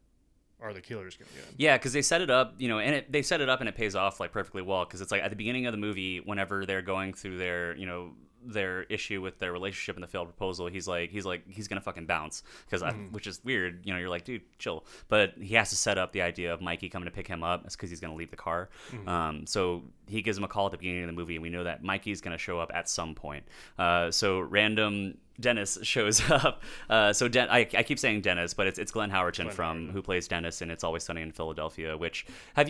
are the killers going to get him? Yeah, because they set it up, you know, and they set it up and it pays off like perfectly well, because it's like at the beginning of the movie, whenever they're going through their, you know, their issue with their relationship and the failed proposal, he's like he's gonna fucking bounce, because which is weird, you know, you're like, dude, chill, but he has to set up the idea of Mikey coming to pick him up. It's because he's gonna leave the car. So he gives him a call at the beginning of the movie, and we know that Mikey's gonna show up at some point. So random Dennis shows up. I keep saying Dennis, but it's Glenn Howerton who plays Dennis in It's Always Sunny in Philadelphia. Which have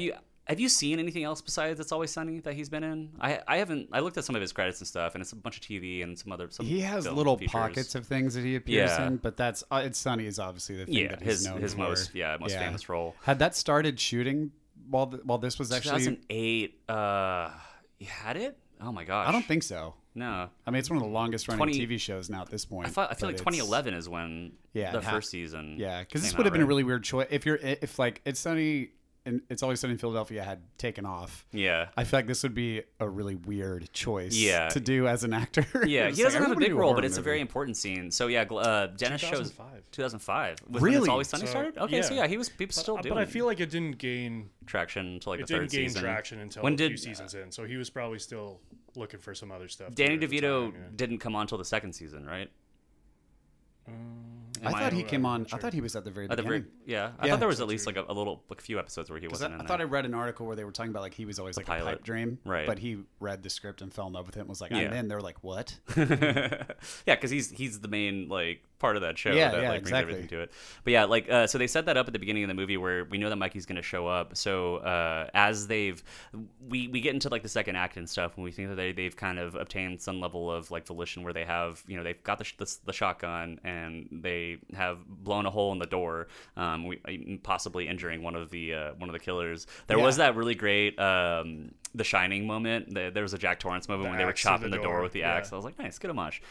you seen anything else besides It's Always Sunny that he's been in? I haven't. I looked at some of his credits and stuff, and it's a bunch of TV and some other. He has little features. Pockets of things that he appears in, but that's It's Sunny is obviously the thing that he's known for. His most famous role. Had that started shooting while this was actually 2008? He had it. Oh my gosh! I don't think so. No, I mean, it's one of the longest running TV shows now at this point. I feel like 2011 is when the first season. Yeah, because this would have been a really weird choice if like It's Sunny and It's Always Sunny in Philadelphia had taken off. Yeah, I feel like this would be a really weird choice to do as an actor. Yeah, he doesn't have a big role, but it's a very important scene. So Dennis shows 2005. Really, It's Always Sunny started. Okay, so he was still doing it. But I feel like it didn't gain traction until like the third season. It didn't gain traction until a few seasons in. So he was probably still. looking for some other stuff. Danny DeVito didn't come on until the second season, right? I thought he was at the very beginning. I thought there was at least like a few episodes where he wasn't in there. I thought I read an article where they were talking about like he was always like a pipe dream. Right. But he read the script and fell in love with it and was like, I'm in. They were like, what? Because he's the main like part of that show brings everything to it. But yeah, like so they set that up at the beginning of the movie where we know that Mikey's going to show up. So as we get into like the second act and stuff, when we think that they've kind of obtained some level of like volition where they have, you know, they've got the shotgun and they have blown a hole in the door, possibly injuring one of the killers. There was that really great The Shining moment. There was a Jack Torrance moment when they were chopping the door with the axe. I was like, nice, good homage.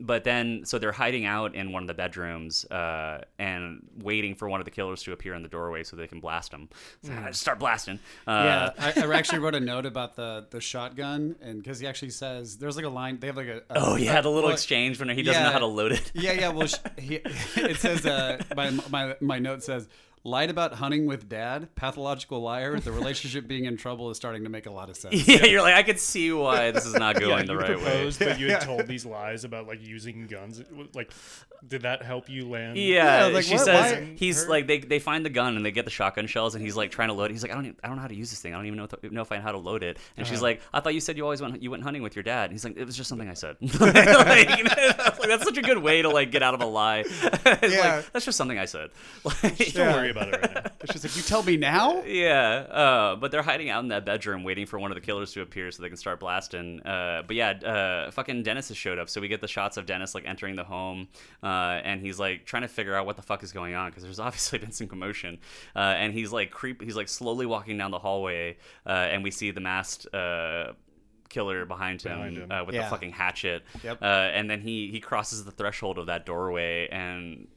But then, so they're hiding out in one of the bedrooms and waiting for one of the killers to appear in the doorway so they can blast them. So I just start blasting. I actually wrote a note about the shotgun, and because he actually says, there's like a line, they have like a little exchange when he doesn't know how to load it. Well, it says, my note says, lied about hunting with dad, pathological liar, the relationship being in trouble is starting to make a lot of sense. You're like, I could see why this is not going the right proposed, way. But you had told these lies about like using guns. Like, did that help you land? They find the gun and they get the shotgun shells and he's like trying to load it. He's like, I don't know how to use this thing. I don't even know if I know how to load it. And she's like, I thought you said you always went hunting with your dad. And he's like, it was just something I said. That's such a good way to like get out of a lie. That's just something I said. Don't worry about it right now. It's just like, you tell me now? But they're hiding out in that bedroom waiting for one of the killers to appear so they can start blasting. Fucking Dennis has showed up. So we get the shots of Dennis like entering the home and he's like trying to figure out what the fuck is going on because there's obviously been some commotion. And he's like slowly walking down the hallway and we see the masked killer behind him. With the fucking hatchet. Yep. And then he crosses the threshold of that doorway and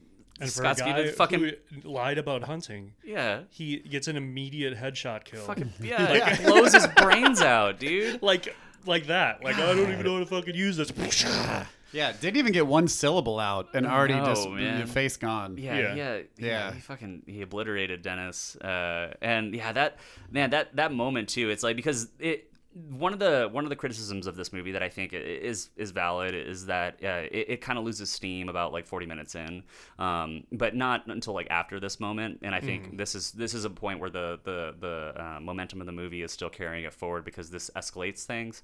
Scott Speedman who lied about hunting. Yeah, he gets an immediate headshot kill. It blows his brains out, dude. Like that. Like, I don't even know how to fucking use this. Didn't even get one syllable out and already your face gone. Yeah. He obliterated Dennis. That moment too. It's like because it. One of the criticisms of this movie that I think is valid is that it kind of loses steam about like 40 minutes in, but not until like after this moment. And I think this is a point where the momentum of the movie is still carrying it forward because this escalates things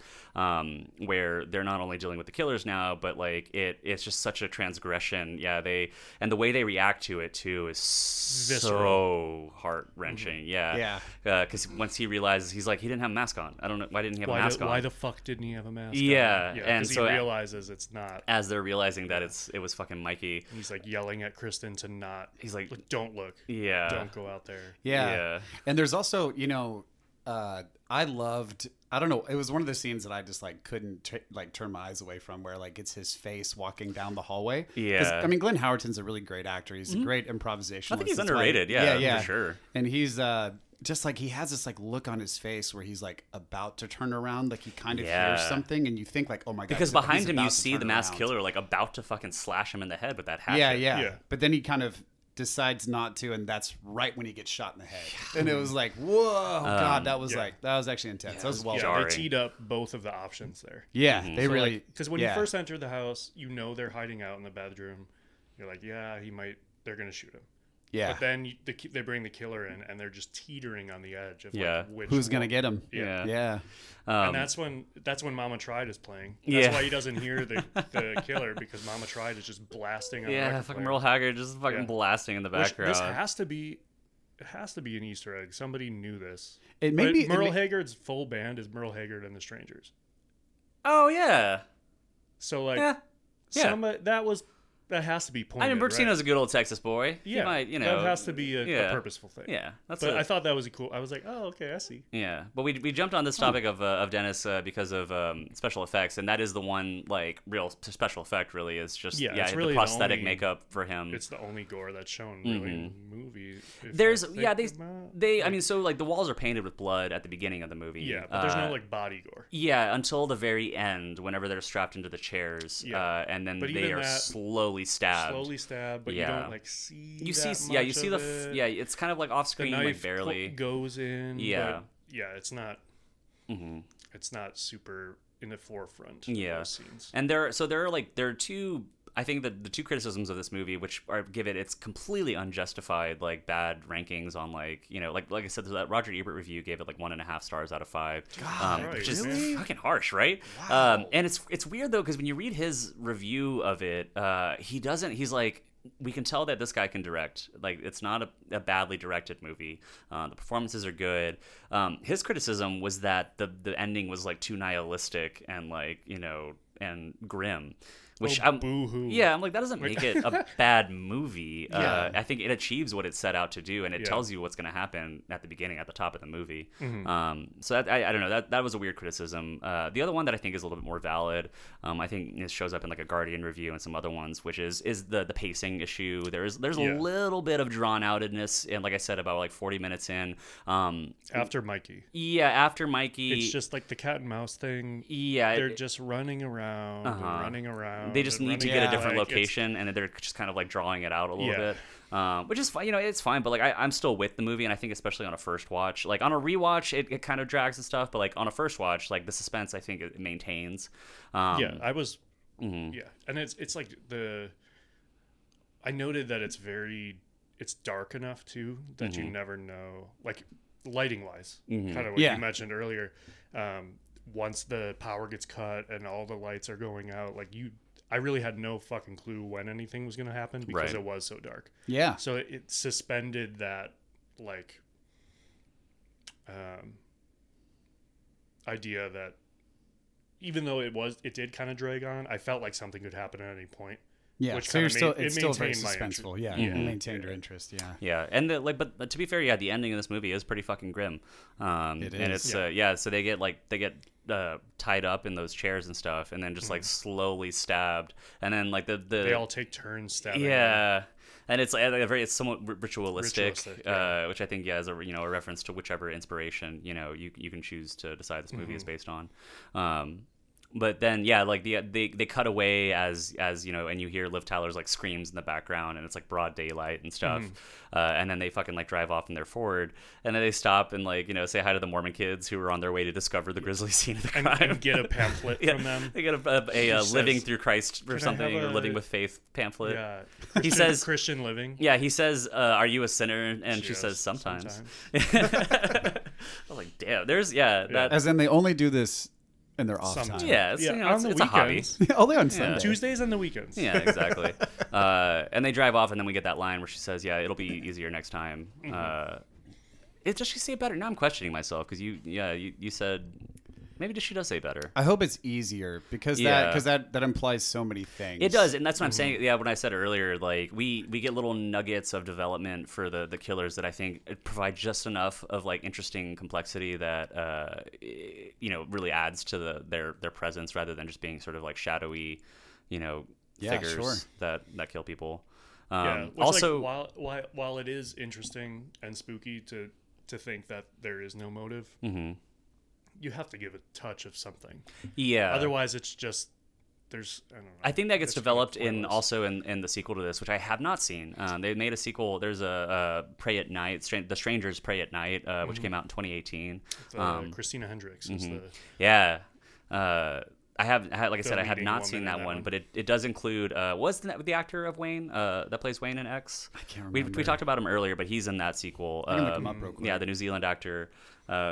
where they're not only dealing with the killers now, but like it's just such a transgression. And the way they react to it too is visceral. So heart wrenching. Because once he realizes he's like he didn't have a mask on. I don't know. Why didn't he have a mask on? Why the fuck didn't he have a mask on? And so he realizes it's not. As they're realizing that it was fucking Mikey. He's like yelling at Kristen to not. He's like, don't look. Yeah. Don't go out there. Yeah. And there's also, you know, I loved. I don't know. It was one of the scenes that I just like couldn't turn my eyes away from, where like it's his face walking down the hallway. Yeah. I mean, Glenn Howerton's a really great actor. He's a great improvisationalist. I think he's underrated. Yeah. For sure. And he's just like he has this like look on his face where he's like about to turn around, like he kind of hears something, and you think like, oh my god, because behind him you see the masked killer like about to fucking slash him in the head with that hatchet. Yeah. But then he kind of decides not to, and that's right when he gets shot in the head. And it was like, whoa, god, that was like that was actually intense. That was well jarring. They teed up both of the options there. They really, because when you first enter the house, you know they're hiding out in the bedroom. You're like, they're gonna shoot him. Yeah. But then they bring the killer in, and they're just teetering on the edge of who's going to get him. And that's when Mama Tried is playing. That's why he doesn't hear the killer, because Mama Tried is just blasting on the fucking Merle Haggard just fucking blasting in the background. Which, it has to be an Easter egg. Somebody knew this. It may be Merle Haggard's full band is Merle Haggard and the Strangers. Oh yeah. So like that has to be pointed. I mean, Bertino's a good old Texas boy. Yeah, he might, you know, that has to be a purposeful thing. Yeah, I thought that was cool. I was like, oh, okay, I see. Yeah, but we jumped on this topic of Dennis because of special effects, and that is the one like real special effect. Really, is just it's really the prosthetic makeup for him. It's the only gore that's shown really in the movie. The walls are painted with blood at the beginning of the movie. Yeah, but there's no like body gore. Yeah, until the very end, whenever they're strapped into the chairs, and then they are slowly. Slowly stabbed, but you don't like see. You see it. It's kind of like off screen, the knife like barely goes in. Yeah, but it's not. Mm-hmm. It's not super in the forefront of those scenes. And there are two, I think that the two criticisms of this movie, which are it's completely unjustified, like bad rankings on like I said, that Roger Ebert review gave it 1.5 stars out of 5, which is fucking harsh, right? Wow. And it's weird though, because when you read his review of it, he's like, we can tell that this guy can direct. Like, it's not a badly directed movie. The performances are good. His criticism was that the ending was too nihilistic and and grim. Which boo-hoo. Yeah, I'm like, that doesn't make it a bad movie. I think it achieves what it set out to do, and it tells you what's going to happen at the beginning, at the top of the movie. Mm-hmm. I don't know. That was a weird criticism. The other one that I think is a little bit more valid, I think it shows up in a Guardian review and some other ones, which is the pacing issue. There's a little bit of drawn-outedness, and like I said, about 40 minutes in. After Mikey. Yeah, after Mikey. It's just the cat and mouse thing. Yeah. They're just running around and running around. They just need to get a different location, and they're just kind of drawing it out a little bit, which is fine. It's fine, but I'm still with the movie, and I think especially on a first watch, on a rewatch, it kind of drags and stuff, but on a first watch, the suspense, I think it maintains. And it's I noted that it's dark enough too that you never know, lighting wise, kind of what you mentioned earlier. Once the power gets cut and all the lights are going out, I really had no fucking clue when anything was going to happen because it was so dark. Yeah. So it suspended that, idea that even though it did kind of drag on, I felt like something could happen at any point. Yeah, which so it's still very suspenseful. Yeah, it maintained your interest. Yeah, yeah, and but to be fair, the ending of this movie is pretty fucking grim. It is, and it's So they get tied up in those chairs and stuff, and then just slowly stabbed, and then they all take turns stabbing. Yeah. And it's it's somewhat ritualistic. Which I think is a reference to whichever inspiration you can choose to decide this movie is based on. But then, they cut away as and you hear Liv Tyler's screams in the background, and it's broad daylight and stuff. And then they fucking drive off in their Ford, and then they stop and say hi to the Mormon kids who are on their way to discover the grisly scene of the crime and get a pamphlet from them. They get a Living Through Christ or something, or Living with Faith pamphlet. Yeah, he says Christian living. Yeah, he says, "Are you a sinner?" And she says, "Sometimes." I was like, "Damn, there's that." As in, they only do this. And they're off sometimes. Time. Yeah, it's a hobby. Only on Sunday. Tuesdays and the weekends. Yeah, exactly. And they drive off, and then we get that line where she says, it'll be easier next time. Does she say it better? Now I'm questioning myself, because you said... Maybe she does say better. I hope it's easier because that implies so many things. It does, and that's what I'm saying. Yeah, when I said earlier, we get little nuggets of development for the killers that I think provide just enough of interesting complexity that really adds to their presence rather than just being sort of shadowy, figures that kill people. Which, also, while it is interesting and spooky to think that there is no motive. Mm-hmm. You have to give a touch of something. Yeah. Otherwise, it's just I don't know. I think that gets developed in the sequel to this, which I have not seen. They made a sequel. There's a Pray at Night, The Strangers Pray at Night, which came out in 2018. Christina Hendricks is the. Yeah. I have not seen that one, but it does include was the actor of Wayne that plays Wayne in X. I can't remember. We talked about him earlier, but he's in that sequel. I can look him up real quick. Yeah, the New Zealand actor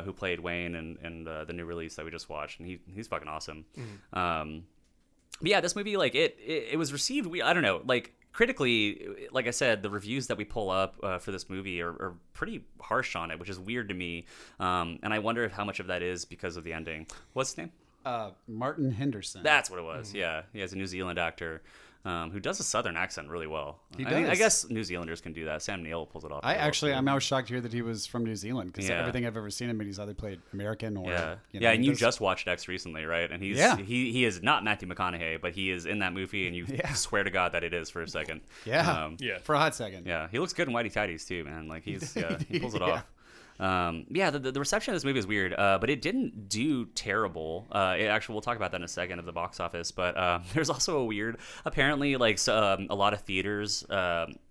who played Wayne in the new release that we just watched, and he's fucking awesome. Mm-hmm. But yeah, this movie it was received. I don't know, critically, like I said, the reviews that we pull up for this movie are pretty harsh on it, which is weird to me. And I wonder if how much of that is because of the ending. What's his name? Martin Henderson. That's what it was. Mm-hmm. Yeah, he is a New Zealand actor who does a Southern accent really well. He does. I guess New Zealanders can do that. Sam Neill pulls it off. I was shocked to hear that he was from New Zealand because everything I've ever seen him in, he's either played American or and you just watched X recently, right? And he's he is not Matthew McConaughey, but he is in that movie, and you swear to God that it is for a second. Yeah, for a hot second. Yeah, he looks good in whitey tighties too, man. He pulls it off. Yeah, the reception of this movie is weird, but it didn't do terrible. Actually, we'll talk about that in a second of the box office, but there's also a weird, apparently, a lot of theaters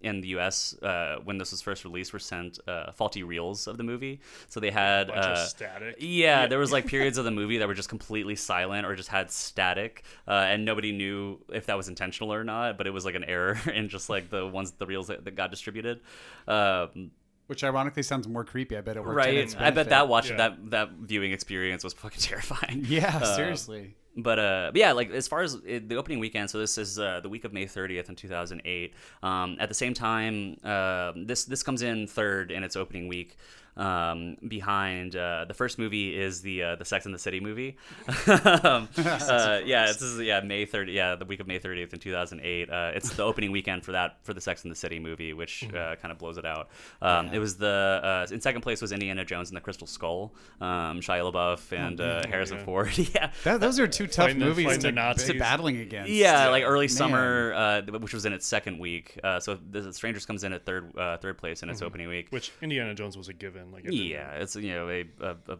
in the U.S. when this was first released were sent faulty reels of the movie. So they had... A bunch of static. Yeah, there was periods of the movie that were just completely silent or just had static, and nobody knew if that was intentional or not, but it was an error in just the reels that got distributed. Which ironically sounds more creepy. I bet it worked. Right. I bet that watching that viewing experience was fucking terrifying. Yeah, seriously. But yeah, as far as the opening weekend, so this is the week of May 30th in 2008. At the same time, this comes in third in its opening week. Behind the first movie is the Sex and the City movie. This is the week of May 30th in 2008. It's the opening weekend for the Sex and the City movie, which kind of blows it out. It was in second place was Indiana Jones and the Crystal Skull, Shia LaBeouf and Harrison Ford. Yeah, those are two tough movies to battling against. Yeah, early summer, which was in its second week. So The Strangers comes in at third place in its opening week, which Indiana Jones was a given. It's a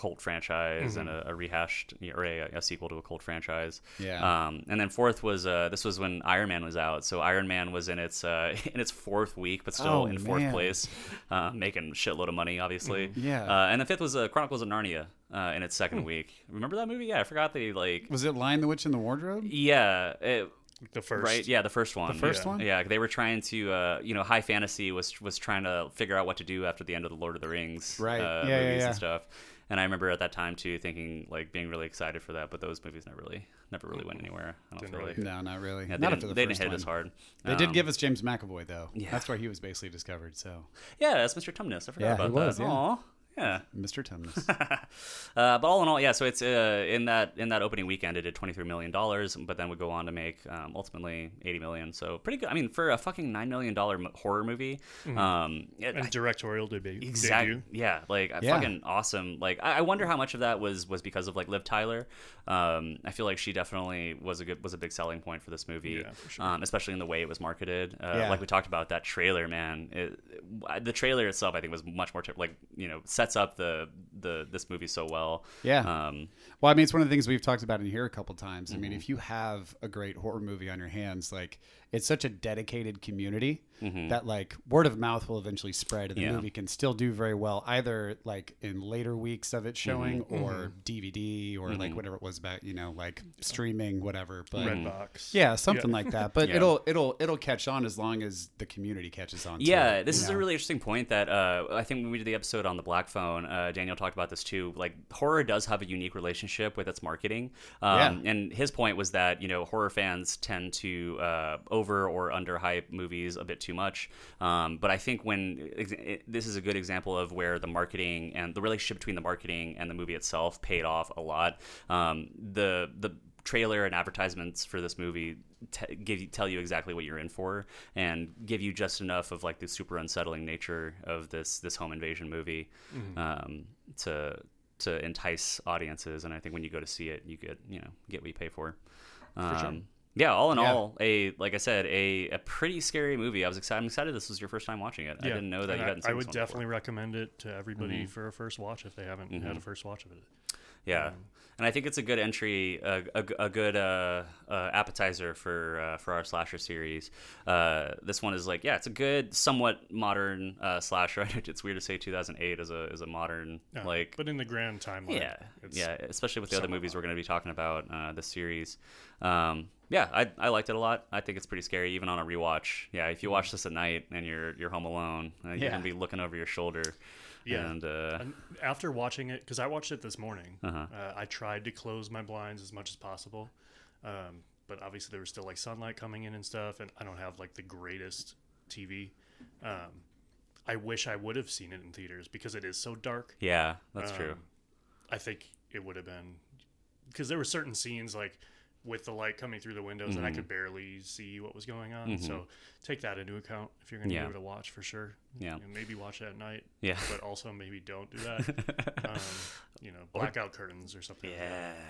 cult franchise and a rehashed or a sequel to a cult franchise. Yeah. And then fourth was this was when Iron Man was out, so Iron Man was in its fourth week, but still in fourth place, making a shitload of money, obviously. Yeah. And the fifth was Chronicles of Narnia. In its second week. Remember that movie? Yeah, I forgot they Was it Lion, the Witch, and the Wardrobe? Yeah. The first, right? Yeah, the first one. Yeah, they were trying to, high fantasy was trying to figure out what to do after the end of the Lord of the Rings, right? Movies and stuff. And I remember at that time too, thinking being really excited for that, but those movies never really went anywhere. No, not really. Yeah, not after the first one. They didn't hit it as hard. They did give us James McAvoy though. Yeah, that's where he was basically discovered. So yeah, that's Mr. Tumnus. I forgot about that. Yeah. Aww. Yeah, Mr. Tumnus. But all in all, so it's in that opening weekend it did $23 million, but then would go on to make ultimately $80 million. So pretty good. I mean, for a fucking $9 million horror movie, directorial debut. Exactly. Yeah, fucking awesome. I wonder how much of that was because of Liv Tyler. I feel like she definitely was a big selling point for this movie, for sure. Especially in the way it was marketed. Like we talked about that trailer, man. The trailer itself, I think, was much more sets up this movie so well. Yeah. Well, I mean, it's one of the things we've talked about in here a couple times. I mean, if you have a great horror movie on your hands, it's such a dedicated community that word of mouth will eventually spread, and the movie can still do very well either in later weeks of it showing or DVD or whatever it was about, streaming, whatever. But Redbox. Yeah, something like that. But it'll catch on as long as the community catches on. Yeah, to it, this is a really interesting point that I think when we did the episode on the Black Phone, Daniel talked about this too. Horror does have a unique relationship with its marketing, and his point was that horror fans tend to over or under hype movies a bit too much. But I think when this is a good example of where the marketing and the relationship between the marketing and the movie itself paid off a lot. The trailer and advertisements for this movie tell you exactly what you're in for and give you just enough of the super unsettling nature of this home invasion movie to entice audiences. And I think when you go to see it, you get what you pay for. For sure. Yeah, all in all, like I said, a pretty scary movie. I'm excited this was your first time watching it. Yeah. I didn't know that you hadn't seen it. I would definitely recommend it to everybody for a first watch if they haven't had a first watch of it. Yeah, and I think it's a good entry, a good appetizer for our slasher series. This one is it's a good, somewhat modern slasher. It's weird to say 2008 is a modern but in the grand timeline, especially with the other movies we're going to be talking about this series. I liked it a lot. I think it's pretty scary, even on a rewatch. Yeah, if you watch this at night and you're home alone, you're gonna be looking over your shoulder. Yeah, and after watching it, because I watched it this morning, I tried to close my blinds as much as possible, but obviously there was still sunlight coming in and stuff, and I don't have the greatest TV. I wish I would have seen it in theaters because it is so dark. Yeah, that's true. I think it would have been, because there were certain scenes with the light coming through the windows, and I could barely see what was going on. So take that into account if you're going to give it a watch for sure. Yeah. You know, maybe watch it at night. Yeah. But also maybe don't do that. You know, blackout curtains or something. Yeah. Like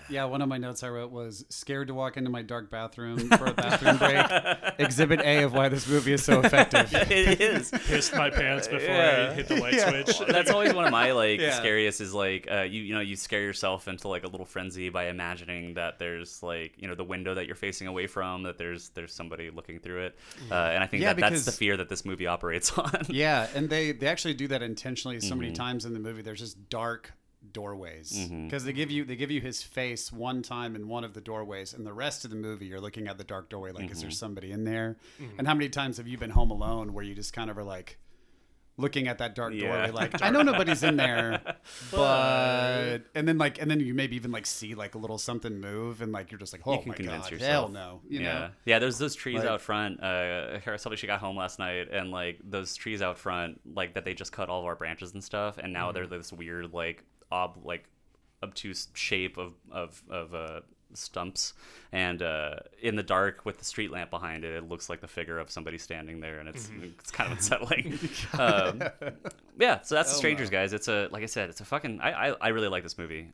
that. Yeah. One of my notes I wrote was scared to walk into my dark bathroom for a bathroom break. Exhibit A of why this movie is so effective. It is. Pissed my pants before I hit the light switch. That's always one of my scariest is you know, you scare yourself into like a little frenzy by imagining that there's like, you know, the window that you're facing away from, that there's somebody looking through it. And I think that's the fear that this movie operates on. Yeah. And they actually do that intentionally so many times in the movie. There's just dark doorways because they give you his face one time in one of the doorways, and the rest of the movie you're looking at the dark doorway like is there somebody in there? And how many times have you been home alone where you just kind of are like looking at that dark doorway like I know nobody's in there, but and then you maybe even like see like a little something move, and like you're just like, oh my god, hell no, you know? Yeah, there's those trees out front. Harris told me she got home last night, and like those trees out front, like that they just cut all of our branches and stuff, and now they're this weird obtuse shape of stumps, and in the dark with the street lamp behind it looks like the figure of somebody standing there, and it's kind of unsettling. So that's The Strangers, guys. It's a, like I said, it's a fucking, I really like this movie.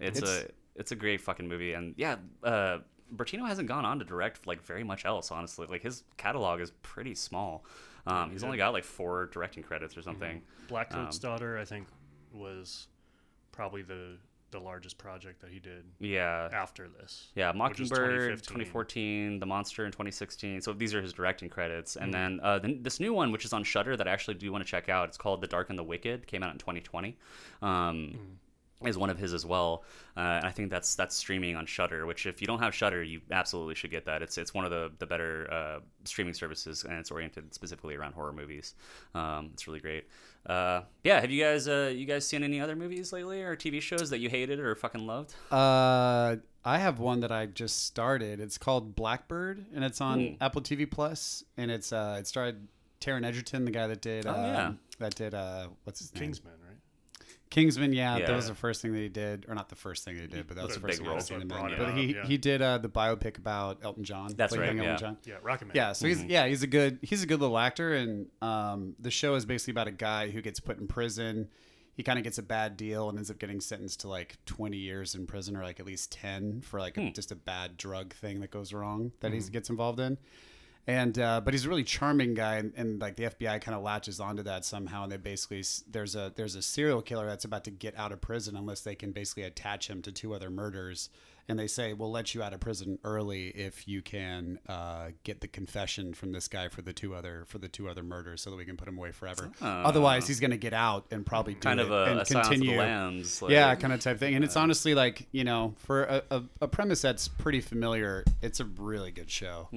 It's a great fucking movie, and Bertino hasn't gone on to direct like very much else, honestly. Like his catalog is pretty small. He's only got like 4 directing credits or something. Blackcoat's Daughter, I think, was probably the largest project that he did after this. Yeah, Mockingbird, 2014, The Monster in 2016. So these are his directing credits. And then this new one, which is on Shudder, that I actually do want to check out, it's called The Dark and the Wicked, came out in 2020. Is one of his as well, and I think that's streaming on Shudder. Which, if you don't have Shudder, you absolutely should get that. It's one of the better streaming services, and it's oriented specifically around horror movies. It's really great. Have you guys seen any other movies lately or TV shows that you hated or fucking loved? I have one that I just started. It's called Blackbird, and it's on Apple TV Plus, and it starred Taron Egerton, the guy that did what's his name? Kingsman, right? Kingsman, that was the first thing that he did, or not the first thing that he did, but that was the first thing I've seen him in. But he did the biopic about Elton John. That's right, Elton John. Yeah, Rocketman. Yeah, so he's a good little actor, and the show is basically about a guy who gets put in prison. He kind of gets a bad deal and ends up getting sentenced to like 20 years in prison, or like at least 10 for like just a bad drug thing that goes wrong that he gets involved in. And but he's a really charming guy, and like the FBI kind of latches onto that somehow, and they basically there's a serial killer that's about to get out of prison unless they can basically attach him to 2 other murders, and they say we'll let you out of prison early if you can get the confession from this guy for the two other murders, so that we can put him away forever. Otherwise, he's gonna get out and probably do continue. Silence of the Lambs, kind of type thing. And it's honestly like, you know, for a premise that's pretty familiar, it's a really good show.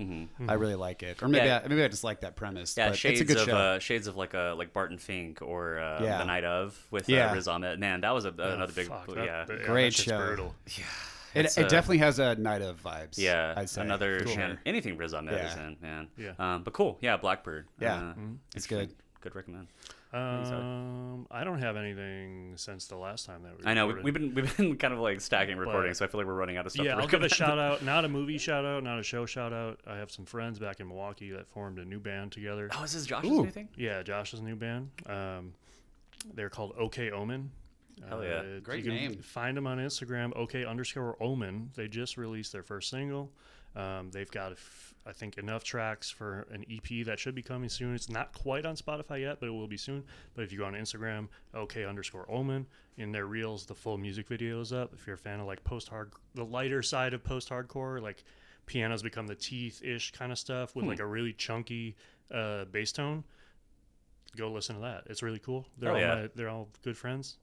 I really like it, or maybe I just like that premise. Yeah, but it's a good show. Shades of like Barton Fink or The Night of with Riz Ahmed. Man, that was another big great show. Brutal. Yeah. It definitely has a Night of vibes. Yeah, I'd say. Another anything Riz Ahmed is in, man. Yeah. But cool. Yeah, Blackbird. Yeah, it's good. Good recommend. I don't have anything since the last time that we recorded. I know we've been kind of like stacking recording, so I feel like we're running out of stuff. Yeah, I'll give a shout out, not a movie shout out, not a show shout out. I have some friends back in Milwaukee that formed a new band together. Oh, is this Josh's new thing? Yeah, Josh's new band. They're called OK Omen. Hell yeah. Great name. Find them on Instagram, OK_Omen. They just released their first single. They've got, I think, enough tracks for an EP that should be coming soon. It's not quite on Spotify yet, but it will be soon. But if you go on Instagram, OK_Omen, in their reels, the full music video is up. If you're a fan of like the lighter side of post-hardcore, like pianos become the teeth-ish kind of stuff with like a really chunky bass tone, go listen to that. It's really cool. They're all good friends.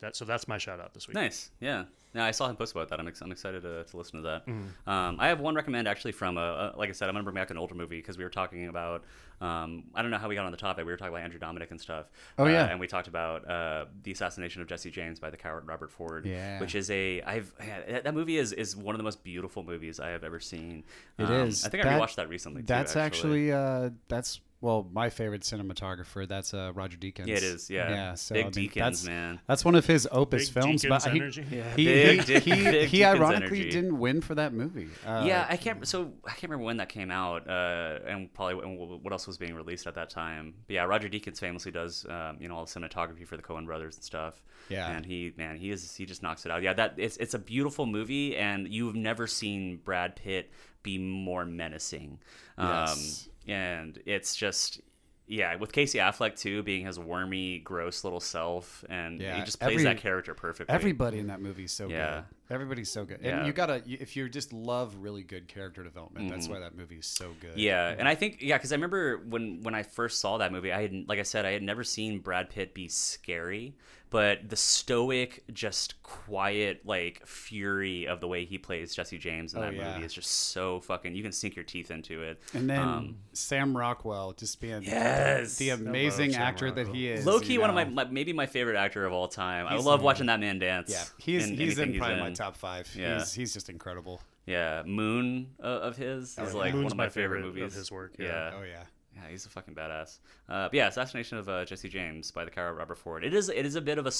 That's my shout out this week. Nice. Yeah. Now I saw him post about that. I'm excited to listen to that. I have one recommend actually from like I said, I'm gonna bring back an older movie because we were talking about I don't know how we got on the topic. We were talking about Andrew Dominik and stuff. And we talked about the assassination of Jesse James by the coward Robert Ford. Yeah. Which is that movie is one of the most beautiful movies I have ever seen. It is. I think I rewatched that recently. That's actually that's well, my favorite cinematographer. That's Roger Deakins. Yeah, it is. Yeah, yeah. So big Deakins, that's, man. That's one of his opus big films. But he ironically energy. Didn't win for that movie. I can't remember when that came out, and probably what else was being released at that time. But yeah, Roger Deakins famously does all the cinematography for the Coen Brothers and stuff. Yeah, and he just knocks it out. Yeah, it's a beautiful movie, and you've never seen Brad Pitt be more menacing. Yes. And it's just, yeah, with Casey Affleck too, being his wormy, gross little self, and he just plays that character perfectly. Everybody in that movie is so good. Everybody's so good. And you gotta, if you just love really good character development, that's why that movie is so good. Yeah, and I think, because I remember when I first saw that movie, I had never seen Brad Pitt be scary, but the stoic, just quiet, like, fury of the way he plays Jesse James in that movie is just so fucking, you can sink your teeth into it. And then Sam Rockwell just being the amazing actor that he is. Low-key, one of maybe my favorite actor of all time. I love watching that man dance. Yeah, he's probably in my top five. Yeah. He's just incredible. Yeah, Moon of his is like Moon's one of my favorite movies of his work. Yeah. Oh yeah. Yeah, he's a fucking badass. Assassination of Jesse James by the coward Robert Ford. It is a bit of a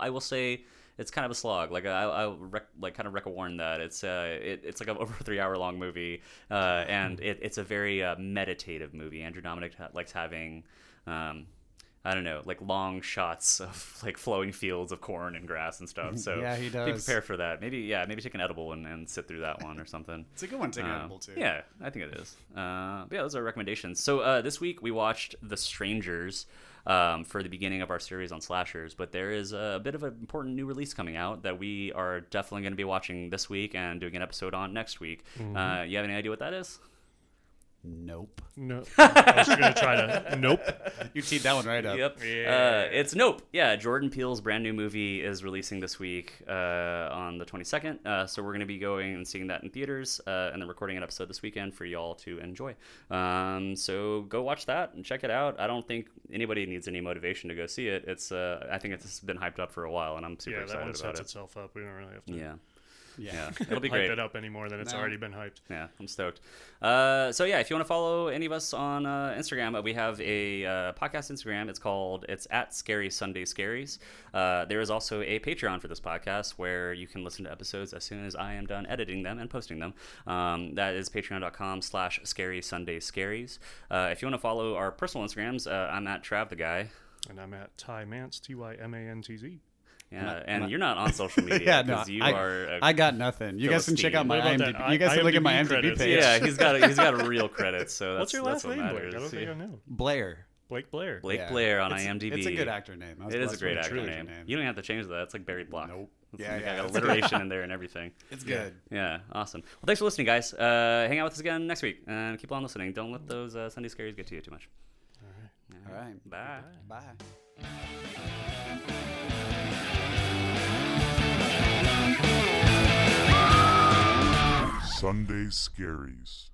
I will say it's kind of a slog. Like I kind of warn that it's like an over 3 hour long movie, and it's a very meditative movie. Andrew Dominik likes having. I don't know, like long shots of like flowing fields of corn and grass and stuff. So yeah, he does. Be prepared for that. Maybe take an edible and sit through that one or something. It's a good one to take an edible too. Yeah, I think it is. Those are recommendations. So this week we watched The Strangers for the beginning of our series on slashers. But there is a bit of an important new release coming out that we are definitely going to be watching this week and doing an episode on next week. Mm-hmm. You have any idea what that is? Nope. I was gonna try to. Nope. You teed that one right up. Yep. Yeah. It's Nope. Yeah. Jordan Peele's brand new movie is releasing this week on the 22nd. So we're gonna be going and seeing that in theaters, and then recording an episode this weekend for y'all to enjoy. So go watch that and check it out. I don't think anybody needs any motivation to go see it. It's I think it's been hyped up for a while, and I'm super excited about it. Yeah, that one sets itself up. We don't really have to. Yeah, it'll be great. Hype it up any more than it's already been hyped. Yeah, I'm stoked. If you want to follow any of us on Instagram, we have a podcast Instagram. It's at scarysundayscaries. There is also a Patreon for this podcast where you can listen to episodes as soon as I am done editing them and posting them. That is patreon.com/scarysundayscaries. If you want to follow our personal Instagrams, I'm at Trav the Guy, and I'm at Ty Mantz, TYMANTZ. Yeah, you're not on social media. I got nothing. You guys can check out my IMDb. You guys can look at my IMDb page. Yeah, he's got a real credit. So that's what's your last name, Blair? I don't think I know. Blair. Blake Blair. Blair on IMDb. It's a good actor name. It is a great actor name. You don't have to change that. It's like Barry Block. Nope. Got alliteration in there and everything. It's good. Yeah, awesome. Well, thanks for listening, guys. Hang out with us again next week, and keep on listening. Don't let those Sunday Scaries get to you too much. All right. Bye. Sunday Scaries.